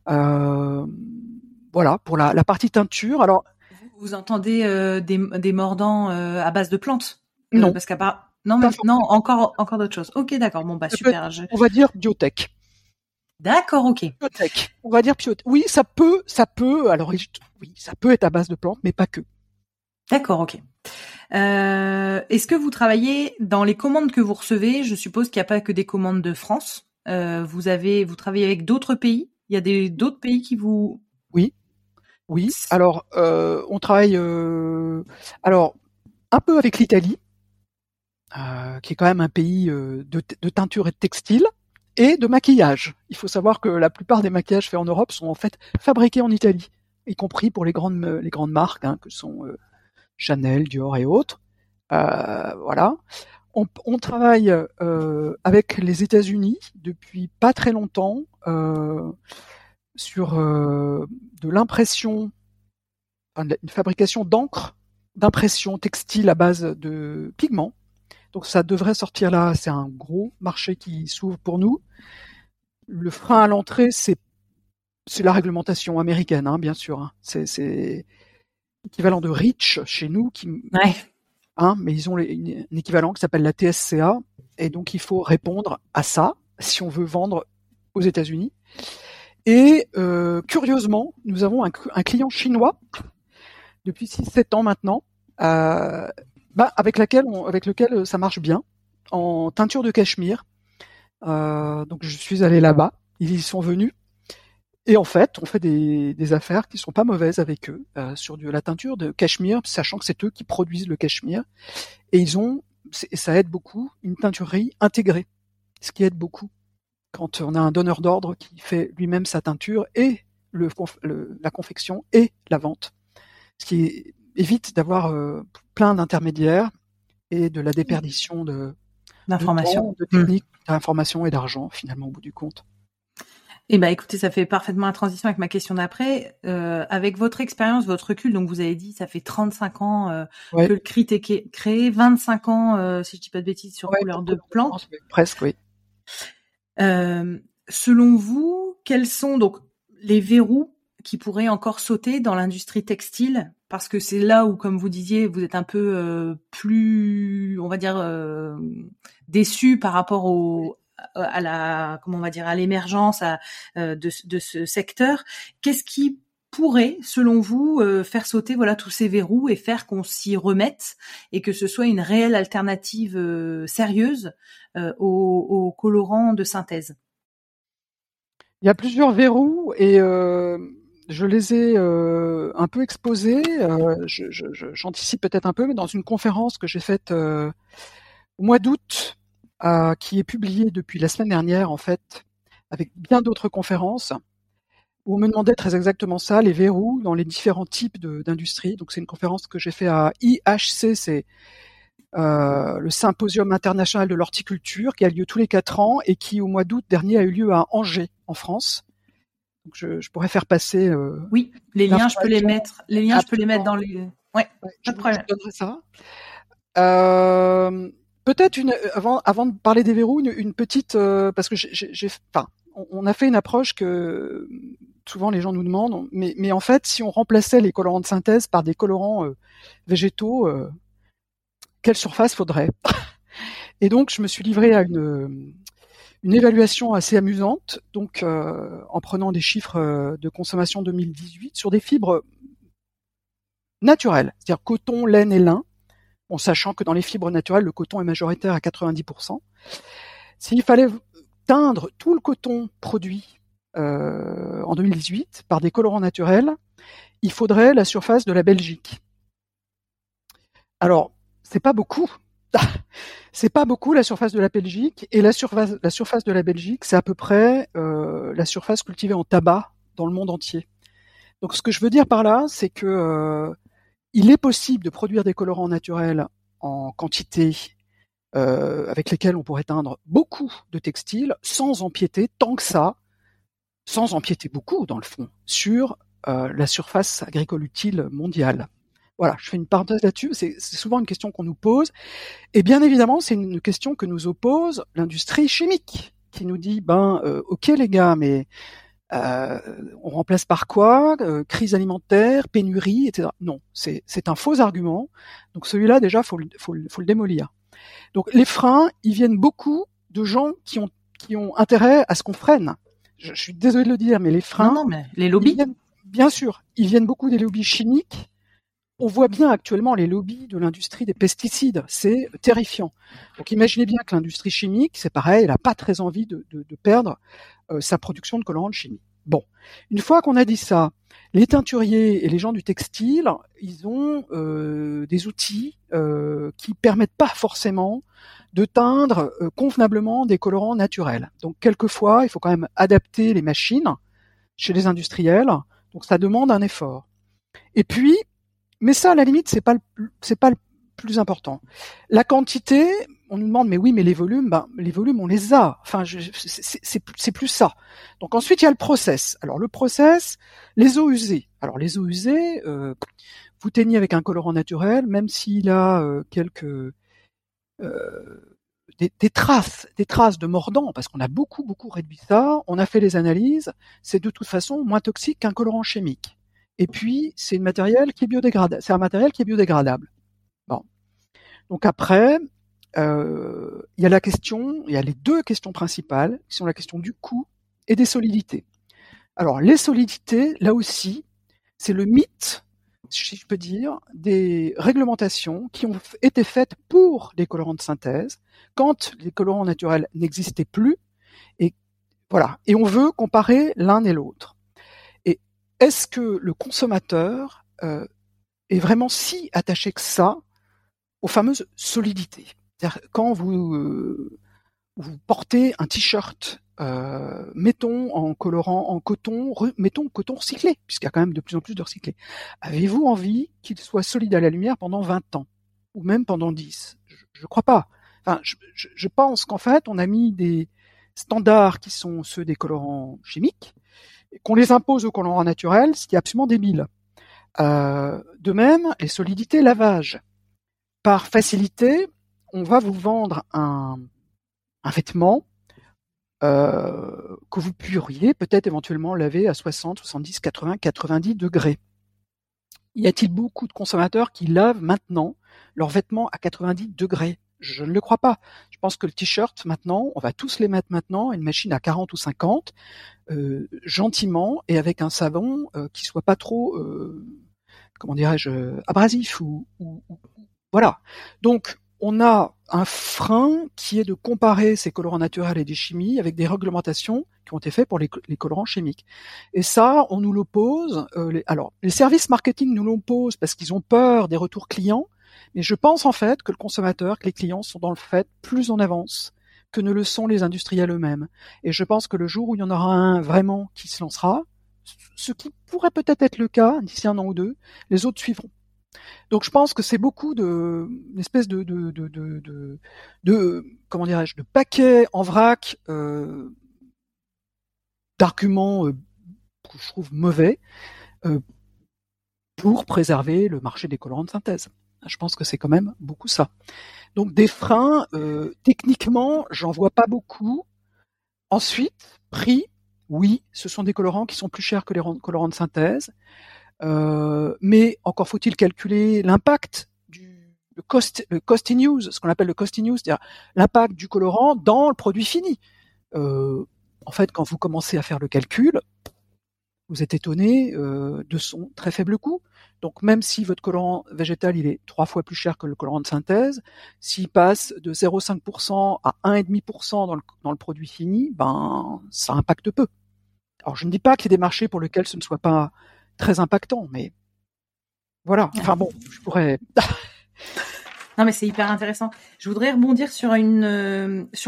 Voilà, pour la partie teinture. Alors, vous entendez des mordants à base de plantes? Non. Parce qu'à part... Non, mais non, encore d'autres choses. Ok, d'accord. Bon, bah, super. On va dire biotech. D'accord, ok. Biotech. On va dire biotech. Oui, ça peut. Alors, oui, ça peut être à base de plantes, mais pas que. D'accord, ok. Est-ce que vous travaillez dans les commandes que vous recevez? Je suppose qu'il n'y a pas que des commandes de France. Vous travaillez avec d'autres pays. Il y a d'autres pays qui vous... Oui. Alors, on travaille, un peu avec l'Italie. Qui est quand même un pays de teinture et de textile et de maquillage. Il faut savoir que la plupart des maquillages faits en Europe sont en fait fabriqués en Italie, y compris pour les grandes marques, hein, que sont Chanel, Dior et autres. Voilà. On travaille avec les États-Unis depuis pas très longtemps sur de l'impression, une fabrication d'encre, d'impression textile à base de pigments. Donc ça devrait sortir là, c'est un gros marché qui s'ouvre pour nous. Le frein à l'entrée, c'est la réglementation américaine, hein, bien sûr. Hein. C'est l'équivalent de REACH chez nous, mais ils ont un équivalent qui s'appelle la TSCA, et donc il faut répondre à ça si on veut vendre aux États-Unis. Et curieusement, nous avons un client chinois depuis 6-7 ans maintenant. Avec lequel ça marche bien, en teinture de cachemire. Donc je suis allée là-bas, ils y sont venus, et en fait, on fait des affaires qui sont pas mauvaises avec eux, sur la teinture de cachemire, sachant que c'est eux qui produisent le cachemire, et ils ont, et ça aide beaucoup, une teinturerie intégrée, ce qui aide beaucoup quand on a un donneur d'ordre qui fait lui-même sa teinture et la confection et la vente, ce qui est évite d'avoir plein d'intermédiaires et de la déperdition d'informations, de techniques, d'informations et d'argent, finalement, au bout du compte. Eh ben, écoutez, ça fait parfaitement la transition avec ma question d'après. Avec votre expérience, votre recul, donc vous avez dit, ça fait 35 ans que le CRITT est créé, 25 ans, si je dis pas de bêtises, sur couleurs de plantes. Presque, oui. Selon vous, quels sont donc les verrous qui pourraient encore sauter dans l'industrie textile? Parce que c'est là où, comme vous disiez, vous êtes un peu plus, on va dire, déçu par rapport à l'émergence de ce secteur. Qu'est-ce qui pourrait, selon vous, faire sauter tous ces verrous et faire qu'on s'y remette et que ce soit une réelle alternative sérieuse aux colorants de synthèse? Il y a plusieurs verrous et je les ai un peu exposés. J'anticipe peut-être un peu, mais dans une conférence que j'ai faite au mois d'août, qui est publiée depuis la semaine dernière, en fait, avec bien d'autres conférences, où on me demandait très exactement ça, les verrous dans les différents types d'industries. Donc c'est une conférence que j'ai faite à IHC, c'est le Symposium international de l'horticulture, qui a lieu tous les 4 ans et qui, au mois d'août dernier, a eu lieu à Angers, en France. Donc je pourrais faire passer. Oui, les liens, je peux les mettre. Les liens, je peux les mettre dans les. Ouais, pas de problème. Je donnerai ça. Peut-être avant de parler des verrous, une petite parce que on a fait une approche que souvent les gens nous demandent, mais en fait, si on remplaçait les colorants de synthèse par des colorants végétaux, quelle surface faudrait? Et donc, je me suis livrée à une évaluation assez amusante, donc en prenant des chiffres de consommation 2018 sur des fibres naturelles, c'est-à-dire coton, laine et lin, en sachant que dans les fibres naturelles, le coton est majoritaire à 90%. S'il fallait teindre tout le coton produit en 2018 par des colorants naturels, il faudrait la surface de la Belgique. Alors, c'est pas beaucoup. C'est pas beaucoup la surface de la Belgique, et la surface de la Belgique, c'est à peu près la surface cultivée en tabac dans le monde entier. Donc ce que je veux dire par là, c'est que il est possible de produire des colorants naturels en quantité avec lesquels on pourrait teindre beaucoup de textiles sans empiéter tant que ça, sans empiéter beaucoup dans le fond, sur la surface agricole utile mondiale. Voilà, je fais une parenthèse là-dessus, c'est souvent une question qu'on nous pose. Et bien évidemment, c'est une question que nous oppose l'industrie chimique, qui nous dit, ok les gars, mais on remplace par quoi? Crise alimentaire, pénurie, etc. Non, c'est un faux argument. Donc celui-là, déjà, faut le démolir. Donc les freins, ils viennent beaucoup de gens qui ont intérêt à ce qu'on freine. Je suis désolée de le dire, mais les freins... Non, mais les lobbies. Bien sûr, ils viennent beaucoup des lobbies chimiques. On voit bien actuellement les lobbies de l'industrie des pesticides, c'est terrifiant. Donc imaginez bien que l'industrie chimique, c'est pareil, elle n'a pas très envie de perdre sa production de colorants de chimie. Bon, une fois qu'on a dit ça, les teinturiers et les gens du textile, ils ont des outils qui permettent pas forcément de teindre convenablement des colorants naturels. Donc quelquefois, il faut quand même adapter les machines chez les industriels, donc ça demande un effort. Et puis, mais ça, à la limite, c'est pas le plus important. La quantité, on nous demande, mais oui, mais les volumes, les volumes, on les a. Enfin, c'est plus ça. Donc ensuite, il y a le process. Alors le process, les eaux usées. Alors les eaux usées, vous teignez avec un colorant naturel, même s'il a des traces de mordant, parce qu'on a beaucoup réduit ça. On a fait les analyses. C'est de toute façon moins toxique qu'un colorant chimique. Et puis, c'est un matériel qui est biodégradable. Bon. Donc après, il y a les deux questions principales, qui sont la question du coût et des solidités. Alors, les solidités, là aussi, c'est le mythe, si je peux dire, des réglementations qui ont été faites pour les colorants de synthèse, quand les colorants naturels n'existaient plus. Et voilà. Et on veut comparer l'un et l'autre. Est-ce que le consommateur est vraiment si attaché que ça aux fameuses solidités ? C'est-à-dire quand vous vous portez un t-shirt, mettons en colorant en coton, mettons coton recyclé, puisqu'il y a quand même de plus en plus de recyclés. Avez-vous envie qu'il soit solide à la lumière pendant 20 ans ou même pendant 10 ? Je crois pas. Enfin, je pense qu'en fait, on a mis des standards qui sont ceux des colorants chimiques, qu'on les impose aux colorants naturels, ce qui est absolument débile. De même, les solidités lavage. Par facilité, on va vous vendre un vêtement que vous pourriez peut-être éventuellement laver à 60, 70, 80, 90 degrés. Y a-t-il beaucoup de consommateurs qui lavent maintenant leurs vêtements à 90 degrés ? Je ne le crois pas. Je pense que le t-shirt, maintenant, on va tous les mettre maintenant à une machine à 40 ou 50, gentiment et avec un savon qui soit pas trop, comment dirais-je, abrasif ou voilà. Donc, on a un frein qui est de comparer ces colorants naturels et des chimies avec des réglementations qui ont été faites pour les colorants chimiques. Et ça, on nous l'oppose. Les services marketing nous l'opposent parce qu'ils ont peur des retours clients. Mais je pense en fait que le consommateur, que les clients sont dans le fait plus en avance que ne le sont les industriels eux-mêmes. Et je pense que le jour où il y en aura un vraiment qui se lancera, ce qui pourrait peut-être être le cas d'ici un an ou deux, les autres suivront. Donc je pense que c'est beaucoup de une espèce de comment dirais-je, de paquets en vrac d'arguments que je trouve mauvais pour préserver le marché des colorants de synthèse. Je pense que c'est quand même beaucoup ça. Donc des freins, techniquement, j'en vois pas beaucoup. Ensuite, prix, oui, ce sont des colorants qui sont plus chers que les colorants de synthèse. Mais encore faut-il calculer l'impact le cost in use, ce qu'on appelle le cost in use, c'est-à-dire l'impact du colorant dans le produit fini. En fait, quand vous commencez à faire le calcul, vous êtes étonné de son très faible coût. Donc même si votre colorant végétal il est 3 fois plus cher que le colorant de synthèse, s'il passe de 0,5% à 1,5% dans le produit fini, ben ça impacte peu. Alors je ne dis pas qu'il y ait des marchés pour lesquels ce ne soit pas très impactant, mais voilà. Enfin bon, je pourrais... Non mais c'est hyper intéressant. Je voudrais rebondir sur sur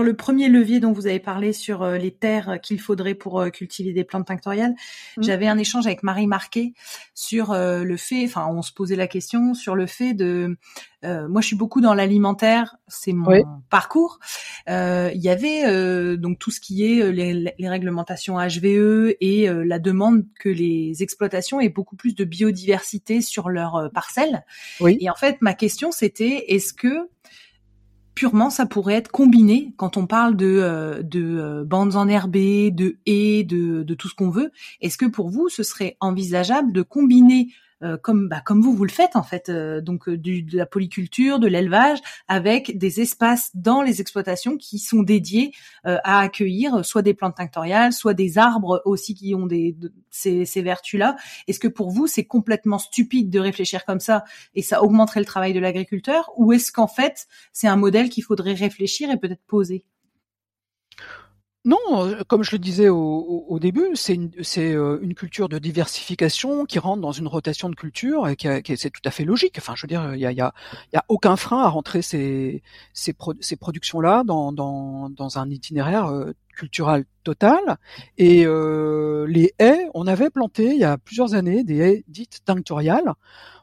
le premier levier dont vous avez parlé, sur les terres qu'il faudrait pour cultiver des plantes tinctoriales. Mmh. J'avais un échange avec Marie Marquet sur le fait, enfin on se posait la question sur le fait de moi je suis beaucoup dans l'alimentaire, c'est mon parcours. Il y avait donc tout ce qui est les réglementations HVE et la demande que les exploitations aient beaucoup plus de biodiversité sur leurs parcelles. Oui. Et en fait ma question c'était est-ce que purement ça pourrait être combiné quand on parle de bandes enherbées, de haies, de tout ce qu'on veut. Est-ce que pour vous ce serait envisageable de combiner comme vous le faites en fait, donc de la polyculture, de l'élevage, avec des espaces dans les exploitations qui sont dédiés à accueillir soit des plantes tinctoriales, soit des arbres aussi qui ont ces vertus-là. Est-ce que pour vous c'est complètement stupide de réfléchir comme ça et ça augmenterait le travail de l'agriculteur, ou est-ce qu'en fait c'est un modèle qu'il faudrait réfléchir et peut-être poser ? Non, comme je le disais au début, c'est une culture de diversification qui rentre dans une rotation de culture et c'est tout à fait logique. Enfin, je veux dire, il y a aucun frein à rentrer ces productions-là dans un itinéraire culturel total. Et les haies, on avait planté il y a plusieurs années des haies dites tinctoriales.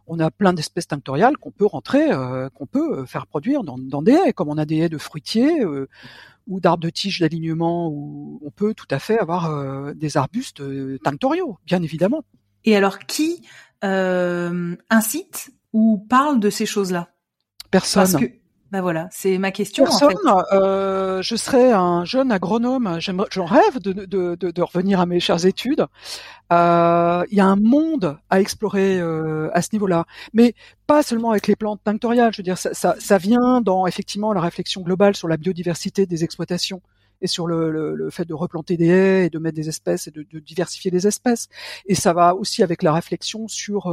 On a plein d'espèces tinctoriales qu'on peut rentrer, qu'on peut faire produire dans des haies, comme on a des haies de fruitiers ou d'arbres de tiges d'alignement, où on peut tout à fait avoir des arbustes tinctoriaux, bien évidemment. Et alors, qui incite ou parle de ces choses-là ? Personne. Parce que... Ben voilà, c'est ma question. Personne, en fait. Je serais un jeune agronome. J'en rêve de revenir à mes chères études. Il y a un monde à explorer à ce niveau-là, mais pas seulement avec les plantes tinctoriales. Je veux dire, ça vient dans effectivement la réflexion globale sur la biodiversité des exploitations et sur le fait de replanter des haies et de mettre des espèces et de diversifier les espèces. Et ça va aussi avec la réflexion sur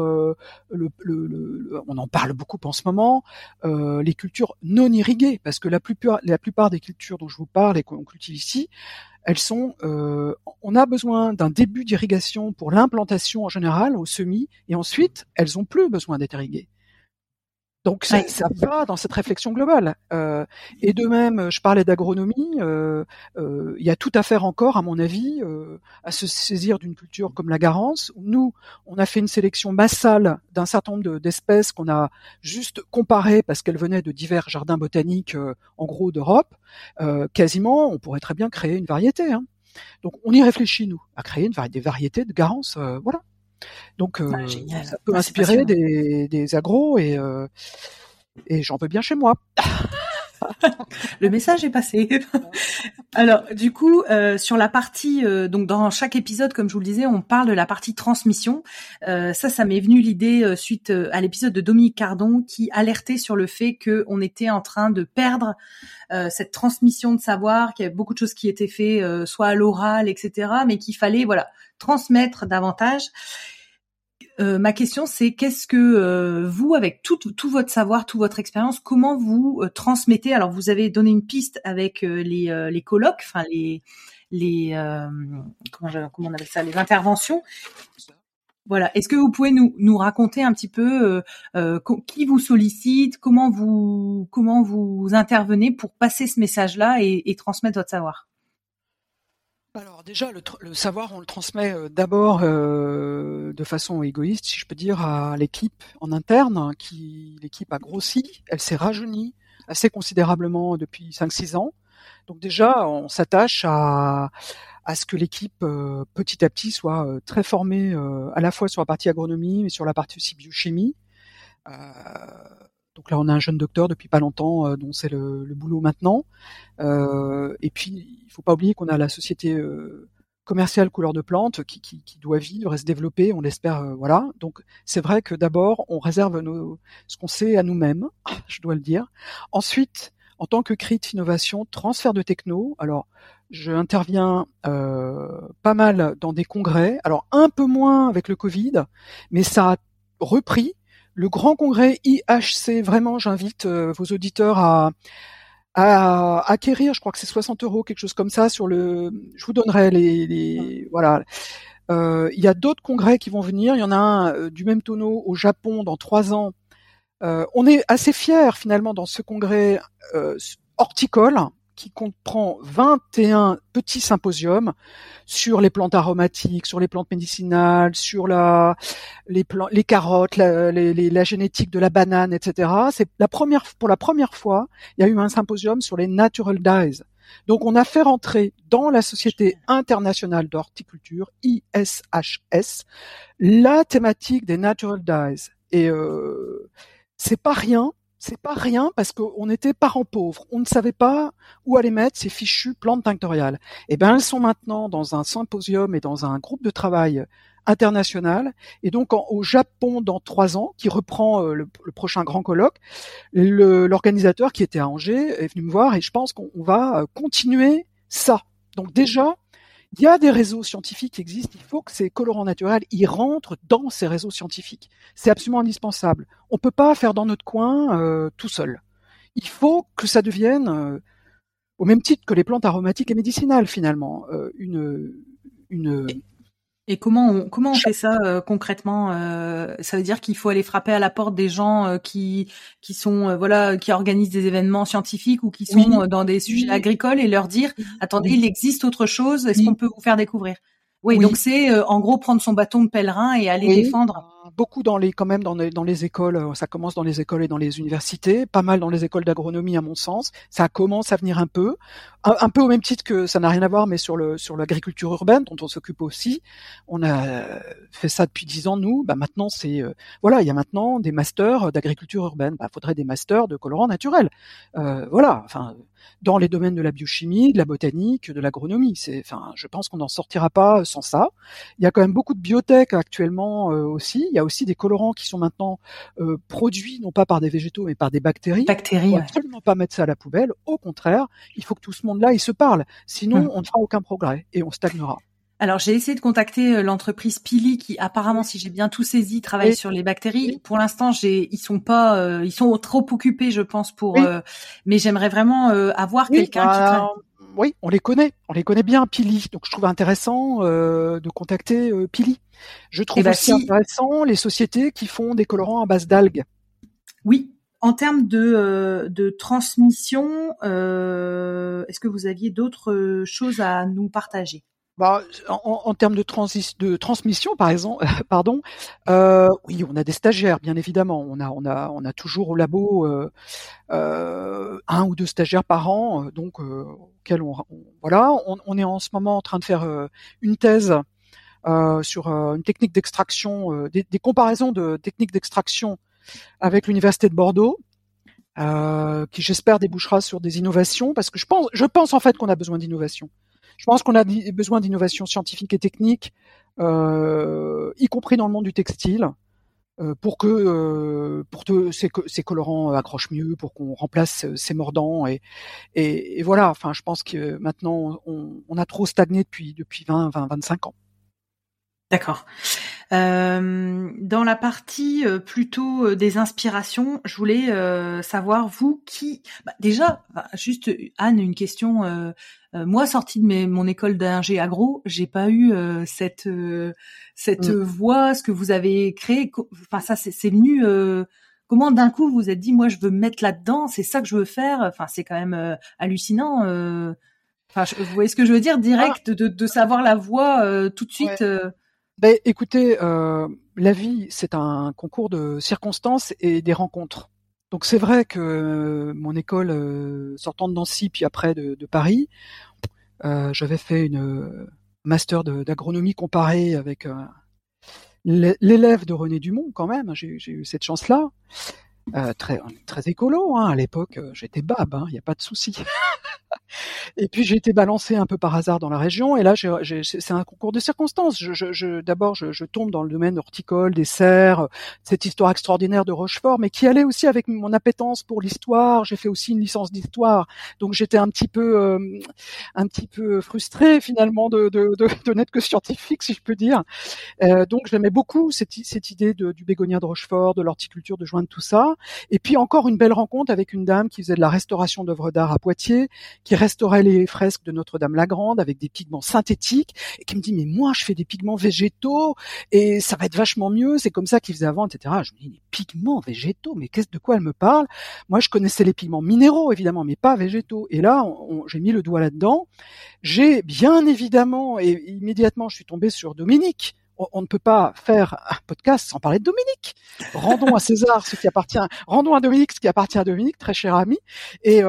on en parle beaucoup en ce moment, les cultures non irriguées, parce que la plupart des cultures dont je vous parle et qu'on cultive ici, elles sont on a besoin d'un début d'irrigation pour l'implantation en général, au semis, et ensuite elles ont plus besoin d'être irriguées. Donc ça, ça va dans cette réflexion globale. Et de même, je parlais d'agronomie, il y a tout à faire encore, à mon avis, à se saisir d'une culture comme la Garance. Nous, on a fait une sélection massale d'un certain nombre d'espèces qu'on a juste comparées parce qu'elles venaient de divers jardins botaniques, en gros, d'Europe. Quasiment, on pourrait très bien créer une variété. Hein. Donc on y réfléchit, nous, à créer des variétés de Garance, voilà. Donc, ça peut inspirer des agros et j'en veux bien chez moi. Le message est passé. Alors, du coup, sur la partie, donc dans chaque épisode, comme je vous le disais, on parle de la partie transmission. Ça m'est venu l'idée suite à l'épisode de Dominique Cardon qui alertait sur le fait que on était en train de perdre cette transmission de savoir, qu'il y avait beaucoup de choses qui étaient faites, soit à l'oral, etc., mais qu'il fallait, voilà, transmettre davantage. Ma question, c'est qu'est-ce que vous, avec tout votre savoir, toute votre expérience, comment vous transmettez ? Alors, vous avez donné une piste avec les colloques, enfin comment on appelle ça, les interventions. Voilà. Est-ce que vous pouvez nous raconter un petit peu qui vous sollicite, comment vous intervenez pour passer ce message-là et transmettre votre savoir ? Alors déjà, le savoir, on le transmet d'abord de façon égoïste, si je peux dire, à l'équipe en interne, l'équipe a grossi, elle s'est rajeunie assez considérablement depuis 5-6 ans. Donc déjà, on s'attache à ce que l'équipe, petit à petit, soit très formée à la fois sur la partie agronomie, mais sur la partie aussi biochimie. Donc là, on a un jeune docteur depuis pas longtemps dont c'est le boulot maintenant. Et puis, il faut pas oublier qu'on a la société commerciale Couleurs de Plantes qui doit vivre et se développer, on l'espère, voilà. Donc, c'est vrai que d'abord, on réserve ce qu'on sait à nous-mêmes, je dois le dire. Ensuite, en tant que CRITT Innovation, transfert de techno, alors je interviens pas mal dans des congrès, alors un peu moins avec le Covid, mais ça a repris. Le grand congrès IHC, vraiment, j'invite vos auditeurs à acquérir, je crois que c'est 60 €, quelque chose comme ça, je vous donnerai les voilà. Il y a d'autres congrès qui vont venir, il y en a un du même tonneau au Japon dans 3 ans. On est assez fiers, finalement, dans ce congrès horticole, qui comprend 21 petits symposiums sur les plantes aromatiques, sur les plantes médicinales, sur les carottes, la génétique de la banane, etc. C'est pour la première fois, il y a eu un symposium sur les natural dyes. Donc, on a fait rentrer dans la Société internationale d'horticulture, ISHS, la thématique des natural dyes. Et c'est pas rien. C'est pas rien parce qu'on était parents pauvres. On ne savait pas où aller mettre ces fichues plantes tinctoriales. Eh ben, elles sont maintenant dans un symposium et dans un groupe de travail international. Et donc, au Japon, dans 3 ans, qui reprend le prochain grand colloque, l'organisateur qui était à Angers est venu me voir et je pense qu'on va continuer ça. Donc, déjà, il y a des réseaux scientifiques qui existent, il faut que ces colorants naturels y rentrent dans ces réseaux scientifiques. C'est absolument indispensable. On peut pas faire dans notre coin tout seul. Il faut que ça devienne, au même titre que les plantes aromatiques et médicinales finalement, Et comment on fait ça concrètement ? Ça veut dire qu'il faut aller frapper à la porte des gens qui sont qui organisent des événements scientifiques ou qui sont dans des sujets agricoles et leur dire attendez, il existe autre chose, est-ce qu'on peut vous faire découvrir ? Oui, donc c'est en gros prendre son bâton de pèlerin et aller défendre. Beaucoup dans les écoles, ça commence dans les écoles et dans les universités, pas mal dans les écoles d'agronomie à mon sens, ça commence à venir un peu au même titre que ça n'a rien à voir, mais sur l'agriculture urbaine dont on s'occupe aussi, on a fait ça depuis 10 ans nous, maintenant c'est il y a maintenant des masters d'agriculture urbaine, faudrait des masters de colorants naturels, dans les domaines de la biochimie, de la botanique, de l'agronomie, je pense qu'on n'en sortira pas sans ça. Il y a quand même beaucoup de biotech actuellement aussi. Il y a aussi des colorants qui sont maintenant produits, non pas par des végétaux, mais par des bactéries. Il ne faut absolument pas mettre ça à la poubelle. Au contraire, il faut que tout ce monde-là, il se parle. Sinon, on ne fera aucun progrès et on stagnera. Alors, j'ai essayé de contacter l'entreprise Pili qui, apparemment, si j'ai bien tout saisi, travaille sur les bactéries. Pour l'instant, ils sont trop occupés, je pense, mais j'aimerais vraiment avoir quelqu'un qui travaille. Oui, on les connaît bien, Pili. Donc, je trouve intéressant de contacter Pili. Je trouve aussi intéressant les sociétés qui font des colorants à base d'algues. Oui, En termes de transmission, est-ce que vous aviez d'autres choses à nous partager ? Bah, en termes de transmission, par exemple, pardon, oui, on a des stagiaires, bien évidemment. On a toujours au labo un ou deux stagiaires par an, donc auxquels on est en ce moment en train de faire une thèse sur une technique d'extraction, des comparaisons de techniques d'extraction avec l'université de Bordeaux. Qui j'espère débouchera sur des innovations, parce que je pense en fait qu'on a besoin d'innovation. Je pense qu'on a besoin d'innovations scientifiques et techniques, y compris dans le monde du textile, pour que ces colorants accrochent mieux, pour qu'on remplace ces mordants et voilà. Enfin, je pense que maintenant on a trop stagné depuis 25 ans. D'accord. Dans la partie plutôt des inspirations, je voulais savoir, vous, qui... Bah, déjà, juste, Anne, une question. Moi, sortie de mon école d'ingé agro, j'ai pas eu cette voie, ce que vous avez créé. Enfin, ça, c'est venu... Comment, d'un coup, vous vous êtes dit, moi, je veux me mettre là-dedans, c'est ça que je veux faire. Enfin, c'est quand même hallucinant. Enfin, vous voyez ce que je veux dire, direct, de savoir la voie tout de suite. Ouais. Ben, écoutez, la vie, c'est un concours de circonstances et des rencontres. Donc c'est vrai que mon école, sortant de Nancy, puis après de Paris, j'avais fait une master d'agronomie comparée avec l'élève de René Dumont quand même. J'ai eu cette chance-là. Très écolo, hein. À l'époque, j'étais bab, hein, y a pas de souci. Et puis j'ai été balancée un peu par hasard dans la région, et là c'est un concours de circonstances. D'abord je tombe dans le domaine horticole, des serres, cette histoire extraordinaire de Rochefort, mais qui allait aussi avec mon appétence pour l'histoire. J'ai fait aussi une licence d'histoire, donc j'étais un petit peu frustrée finalement de n'être que scientifique, si je peux dire. Donc j'aimais beaucoup cette idée du bégonia de Rochefort, de l'horticulture, de joindre tout ça. Et puis encore une belle rencontre avec une dame qui faisait de la restauration d'œuvres d'art à Poitiers, qui restaurait les fresques de Notre-Dame-la-Grande avec des pigments synthétiques, et qui me dit, mais moi, je fais des pigments végétaux, et ça va être vachement mieux, c'est comme ça qu'ils faisaient avant, etc. Je me dis, les pigments végétaux, mais de quoi elle me parle? Moi, je connaissais les pigments minéraux, évidemment, mais pas végétaux. Et là, j'ai mis le doigt là-dedans. J'ai, bien évidemment, et immédiatement, je suis tombée sur Dominique. On ne peut pas faire un podcast sans parler de Dominique. Rendons à César ce qui appartient, rendons à Dominique ce qui appartient à Dominique, très cher ami. Et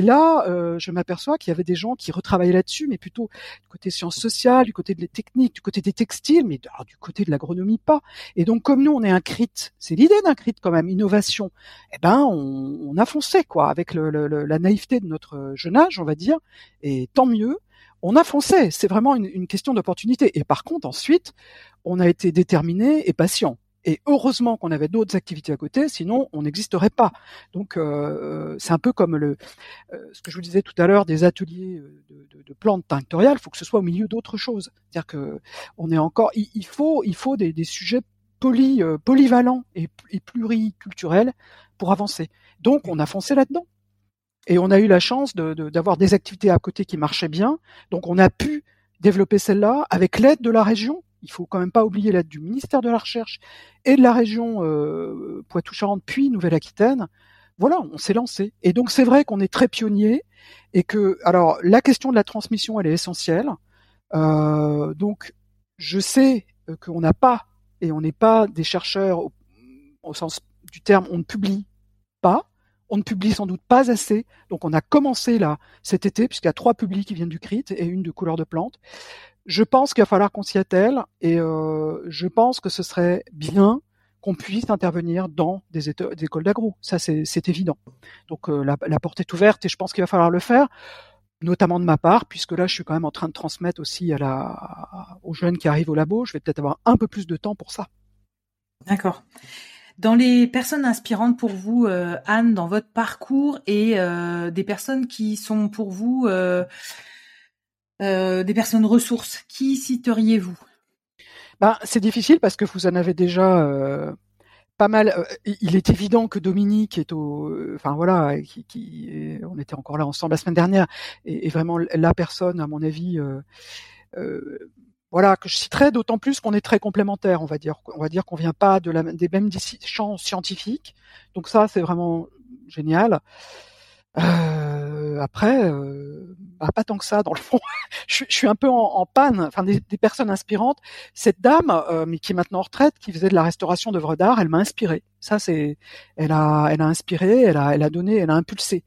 là, je m'aperçois qu'il y avait des gens qui retravaillaient là-dessus, mais plutôt du côté sciences sociales, du côté des techniques, du côté des textiles, mais du côté de l'agronomie pas. Et donc, comme nous, on est un CRIT, c'est l'idée d'un CRIT quand même, innovation. Eh ben, on a foncé, quoi, avec la naïveté de notre jeune âge, on va dire. Et tant mieux. On a foncé, c'est vraiment une question d'opportunité. Et par contre, ensuite, on a été déterminé et patient. Et heureusement qu'on avait d'autres activités à côté, sinon on n'existerait pas. Donc c'est un peu comme ce que je vous disais tout à l'heure, des ateliers de plantes tinctoriales. Il faut que ce soit au milieu d'autres choses. C'est-à-dire que on est encore, il faut des sujets polyvalents et pluriculturels pour avancer. Donc on a foncé là-dedans. Et on a eu la chance d'avoir des activités à côté qui marchaient bien. Donc, on a pu développer celle-là avec l'aide de la région. Il faut quand même pas oublier l'aide du ministère de la Recherche et de la région Poitou-Charentes, puis Nouvelle-Aquitaine. Voilà, on s'est lancé. Et donc, c'est vrai qu'on est très pionniers et que, alors, la question de la transmission, elle est essentielle. Donc, je sais qu'on n'a pas, et on n'est pas des chercheurs au sens du terme, on ne publie pas. On ne publie sans doute pas assez, donc on a commencé là cet été, puisqu'il y a 3 publis qui viennent du CRIT et une de Couleurs de Plantes. Je pense qu'il va falloir qu'on s'y attelle, et je pense que ce serait bien qu'on puisse intervenir dans des écoles d'agro, ça c'est évident. Donc la porte est ouverte et je pense qu'il va falloir le faire, notamment de ma part, puisque là je suis quand même en train de transmettre aussi aux jeunes qui arrivent au labo. Je vais peut-être avoir un peu plus de temps pour ça. D'accord. Dans les personnes inspirantes pour vous, Anne, dans votre parcours, et des personnes qui sont pour vous des personnes ressources, qui citeriez-vous ? Ben, c'est difficile parce que vous en avez déjà pas mal. Il est évident que Dominique est on était encore là ensemble la semaine dernière, et vraiment la personne, à mon avis, Voilà, que je citerai d'autant plus qu'on est très complémentaires, on va dire. On va dire qu'on vient pas de des mêmes champs scientifiques. Donc ça, c'est vraiment génial. Après, pas tant que ça, dans le fond. Je suis un peu en panne, enfin, des personnes inspirantes. Cette dame, mais qui est maintenant en retraite, qui faisait de la restauration d'œuvres d'art, elle m'a inspirée. Ça, c'est, elle a inspiré, elle a donné, elle a impulsé.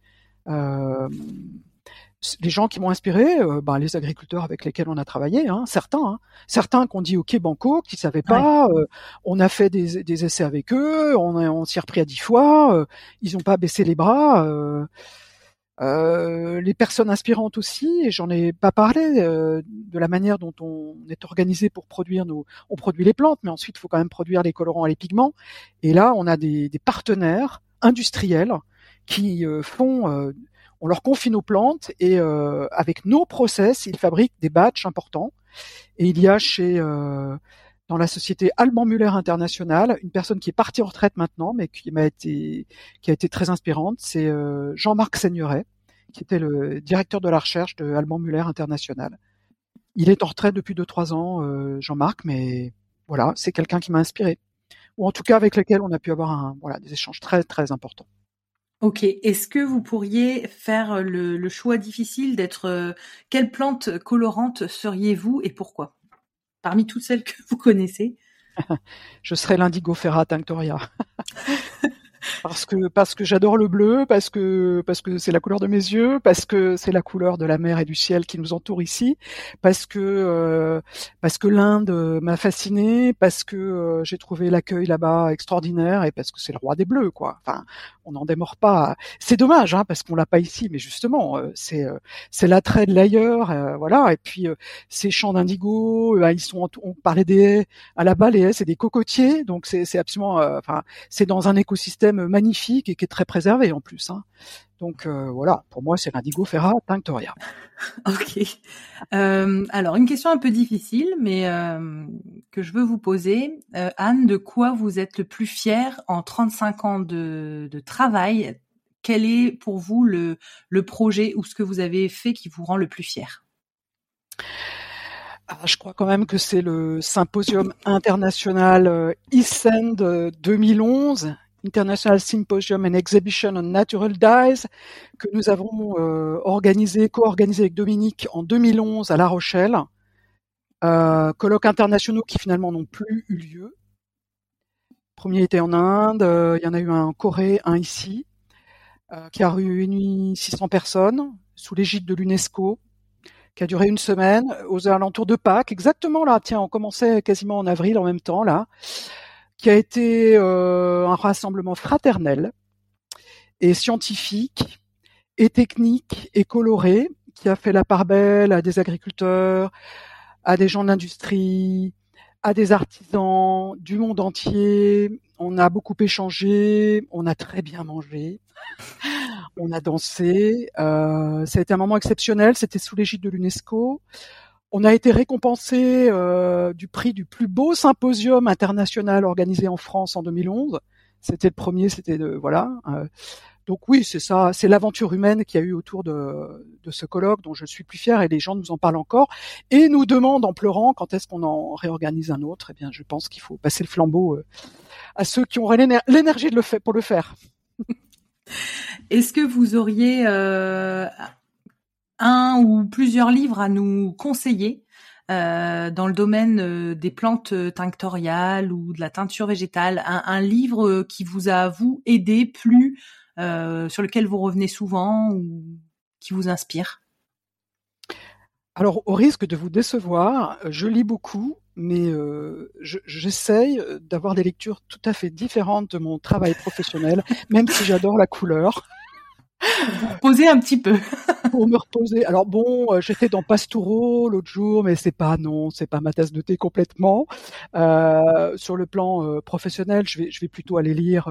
Les gens qui m'ont inspiré, les agriculteurs avec lesquels on a travaillé, certains qu'on dit OK banco, qui savaient pas, on a fait des essais avec eux, on s'y est repris à 10 fois, ils ont pas baissé les bras. Les personnes inspirantes aussi, et j'en ai pas parlé de la manière dont on est organisé pour produire on produit les plantes, mais ensuite il faut quand même produire les colorants et les pigments. Et là, on a des partenaires industriels qui font on leur confie nos plantes et avec nos process, ils fabriquent des batchs importants. Et il y a dans la société Alban Muller International, une personne qui est partie en retraite maintenant, mais qui a été très inspirante, c'est Jean-Marc Seigneret, qui était le directeur de la recherche de Alban Muller International. Il est en retraite depuis 2-3 ans, Jean-Marc, mais voilà, c'est quelqu'un qui m'a inspiré, ou en tout cas avec lequel on a pu avoir des échanges très très importants. Ok, est-ce que vous pourriez faire le choix difficile quelle plante colorante seriez-vous et pourquoi ? Parmi toutes celles que vous connaissez. Je serais l'Indigofera tinctoria. parce que j'adore le bleu, parce que c'est la couleur de mes yeux, parce que c'est la couleur de la mer et du ciel qui nous entoure ici, parce que l'Inde m'a fascinée, parce que j'ai trouvé l'accueil là-bas extraordinaire et parce que c'est le roi des bleus, quoi. Enfin, on n'en démord pas. C'est dommage, parce qu'on l'a pas ici, mais justement, c'est l'attrait de l'ailleurs, voilà. Et puis ces champs d'indigo, on parlait des haies. Là-bas, les haies, c'est des cocotiers, donc c'est absolument, c'est dans un écosystème magnifique et qui est très préservé en plus. Donc pour moi, c'est l'Indigofera tinctoria. Ok. Alors, une question un peu difficile, mais que je veux vous poser. Anne, de quoi vous êtes le plus fière en 35 ans de travail ? Quel est pour vous le projet ou ce que vous avez fait qui vous rend le plus fière ? Je crois quand même que c'est le symposium international ISEND 2011, International Symposium and Exhibition on Natural Dyes, que nous avons co-organisé avec Dominique en 2011 à La Rochelle. Colloques internationaux qui finalement n'ont plus eu lieu. Le premier était en Inde, il y en a eu un en Corée, un ici, qui a réuni 600 personnes sous l'égide de l'UNESCO, qui a duré une semaine, aux alentours de Pâques, exactement là, tiens, on commençait quasiment en avril en même temps, là, qui a été un rassemblement fraternel et scientifique et technique et coloré, qui a fait la part belle à des agriculteurs, à des gens de l'industrie, à des artisans du monde entier. On a beaucoup échangé, on a très bien mangé, on a dansé. Ça a été un moment exceptionnel, c'était sous l'égide de l'UNESCO. On a été récompensé du prix du plus beau symposium international organisé en France en 2011. C'était le premier, donc oui, c'est ça, c'est l'aventure humaine qu'il y a eu autour de ce colloque dont je suis plus fière, et les gens nous en parlent encore et nous demandent en pleurant quand est-ce qu'on en réorganise un autre. Eh bien, je pense qu'il faut passer le flambeau à ceux qui auraient l'énergie pour le faire. Est-ce que vous auriez un ou plusieurs livres à nous conseiller dans le domaine des plantes tinctoriales ou de la teinture végétale, un livre qui vous a, vous, aidé, plu, sur lequel vous revenez souvent ou qui vous inspire ? Alors, au risque de vous décevoir, je lis beaucoup, mais j'essaye d'avoir des lectures tout à fait différentes de mon travail professionnel, même si j'adore la couleur. Vous reposer un petit peu. Pour me reposer. Alors j'étais dans Pastoureau l'autre jour, mais c'est pas ma tasse de thé complètement. Sur le plan professionnel, je vais plutôt aller lire.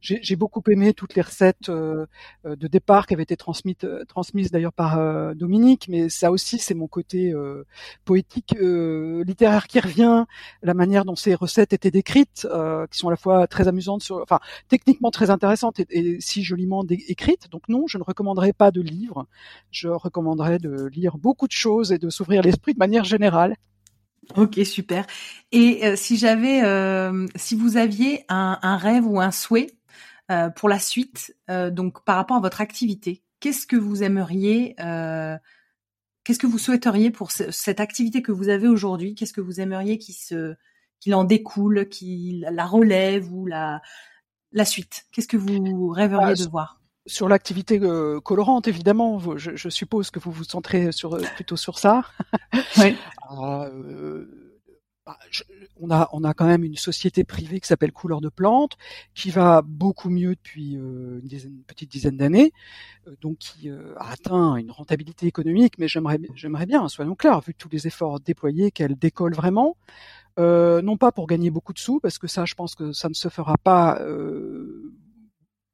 J'ai beaucoup aimé toutes les recettes de départ qui avaient été transmises d'ailleurs par Dominique, mais ça aussi c'est mon côté poétique, littéraire qui revient. La manière dont ces recettes étaient décrites, qui sont à la fois très amusantes, techniquement très intéressantes et si joliment écrites. Donc non, je ne recommanderais pas de livres. Je recommanderais de lire beaucoup de choses et de s'ouvrir l'esprit de manière générale. Ok, super. Et si vous aviez un rêve ou un souhait pour la suite, donc par rapport à votre activité, qu'est-ce que vous aimeriez, qu'est-ce que vous souhaiteriez pour cette activité que vous avez aujourd'hui? Qu'est-ce que vous aimeriez qu'il en découle, qu'il la relève ou la suite? Qu'est-ce que vous rêveriez de voir? Sur l'activité colorante, évidemment, je suppose que vous vous centrez plutôt sur ça. Oui. On a quand même une société privée qui s'appelle Couleurs de Plantes, qui va beaucoup mieux depuis une petite dizaine d'années, donc qui a atteint une rentabilité économique, mais j'aimerais bien, soyons clairs, vu tous les efforts déployés, qu'elle décolle vraiment, non pas pour gagner beaucoup de sous, parce que ça, je pense que ça ne se fera pas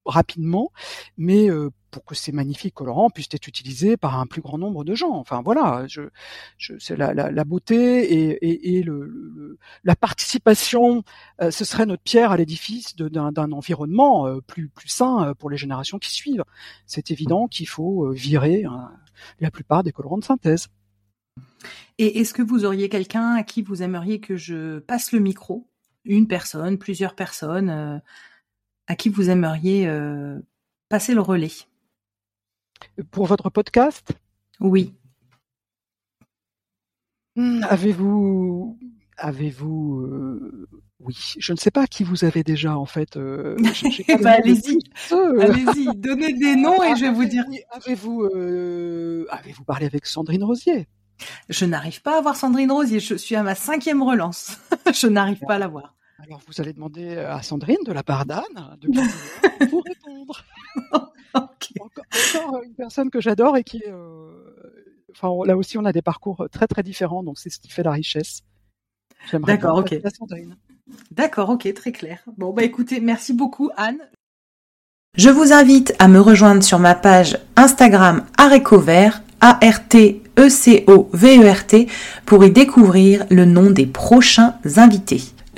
rapidement, mais pour que ces magnifiques colorants puissent être utilisés par un plus grand nombre de gens. Enfin voilà, c'est la beauté et la participation, ce serait notre pierre à l'édifice d'un environnement plus sain pour les générations qui suivent. C'est évident qu'il faut virer la plupart des colorants de synthèse. Et est-ce que vous auriez quelqu'un à qui vous aimeriez que je passe le micro? Une personne, plusieurs personnes à qui vous aimeriez passer le relais? Pour votre podcast? Oui. Oui, je ne sais pas qui vous avez déjà en fait. Allez-y, donnez des noms et je vais vous dire. Avez-vous parlé avec Sandrine Rosier? Je n'arrive pas à voir Sandrine Rosier, je suis à ma 5e relance. Je n'arrive pas à la voir. Alors, vous allez demander à Sandrine, de la part d'Anne, pour répondre. Okay. Encore une personne que j'adore et qui est... là aussi, on a des parcours très, très différents. Donc, c'est ce qui fait la richesse. J'aimerais bien à Sandrine. D'accord, ok, très clair. Bon, bah écoutez, merci beaucoup, Anne. Je vous invite à me rejoindre sur ma page Instagram Art Eco Vert, ART ECOVERT, pour y découvrir le nom des prochains invités.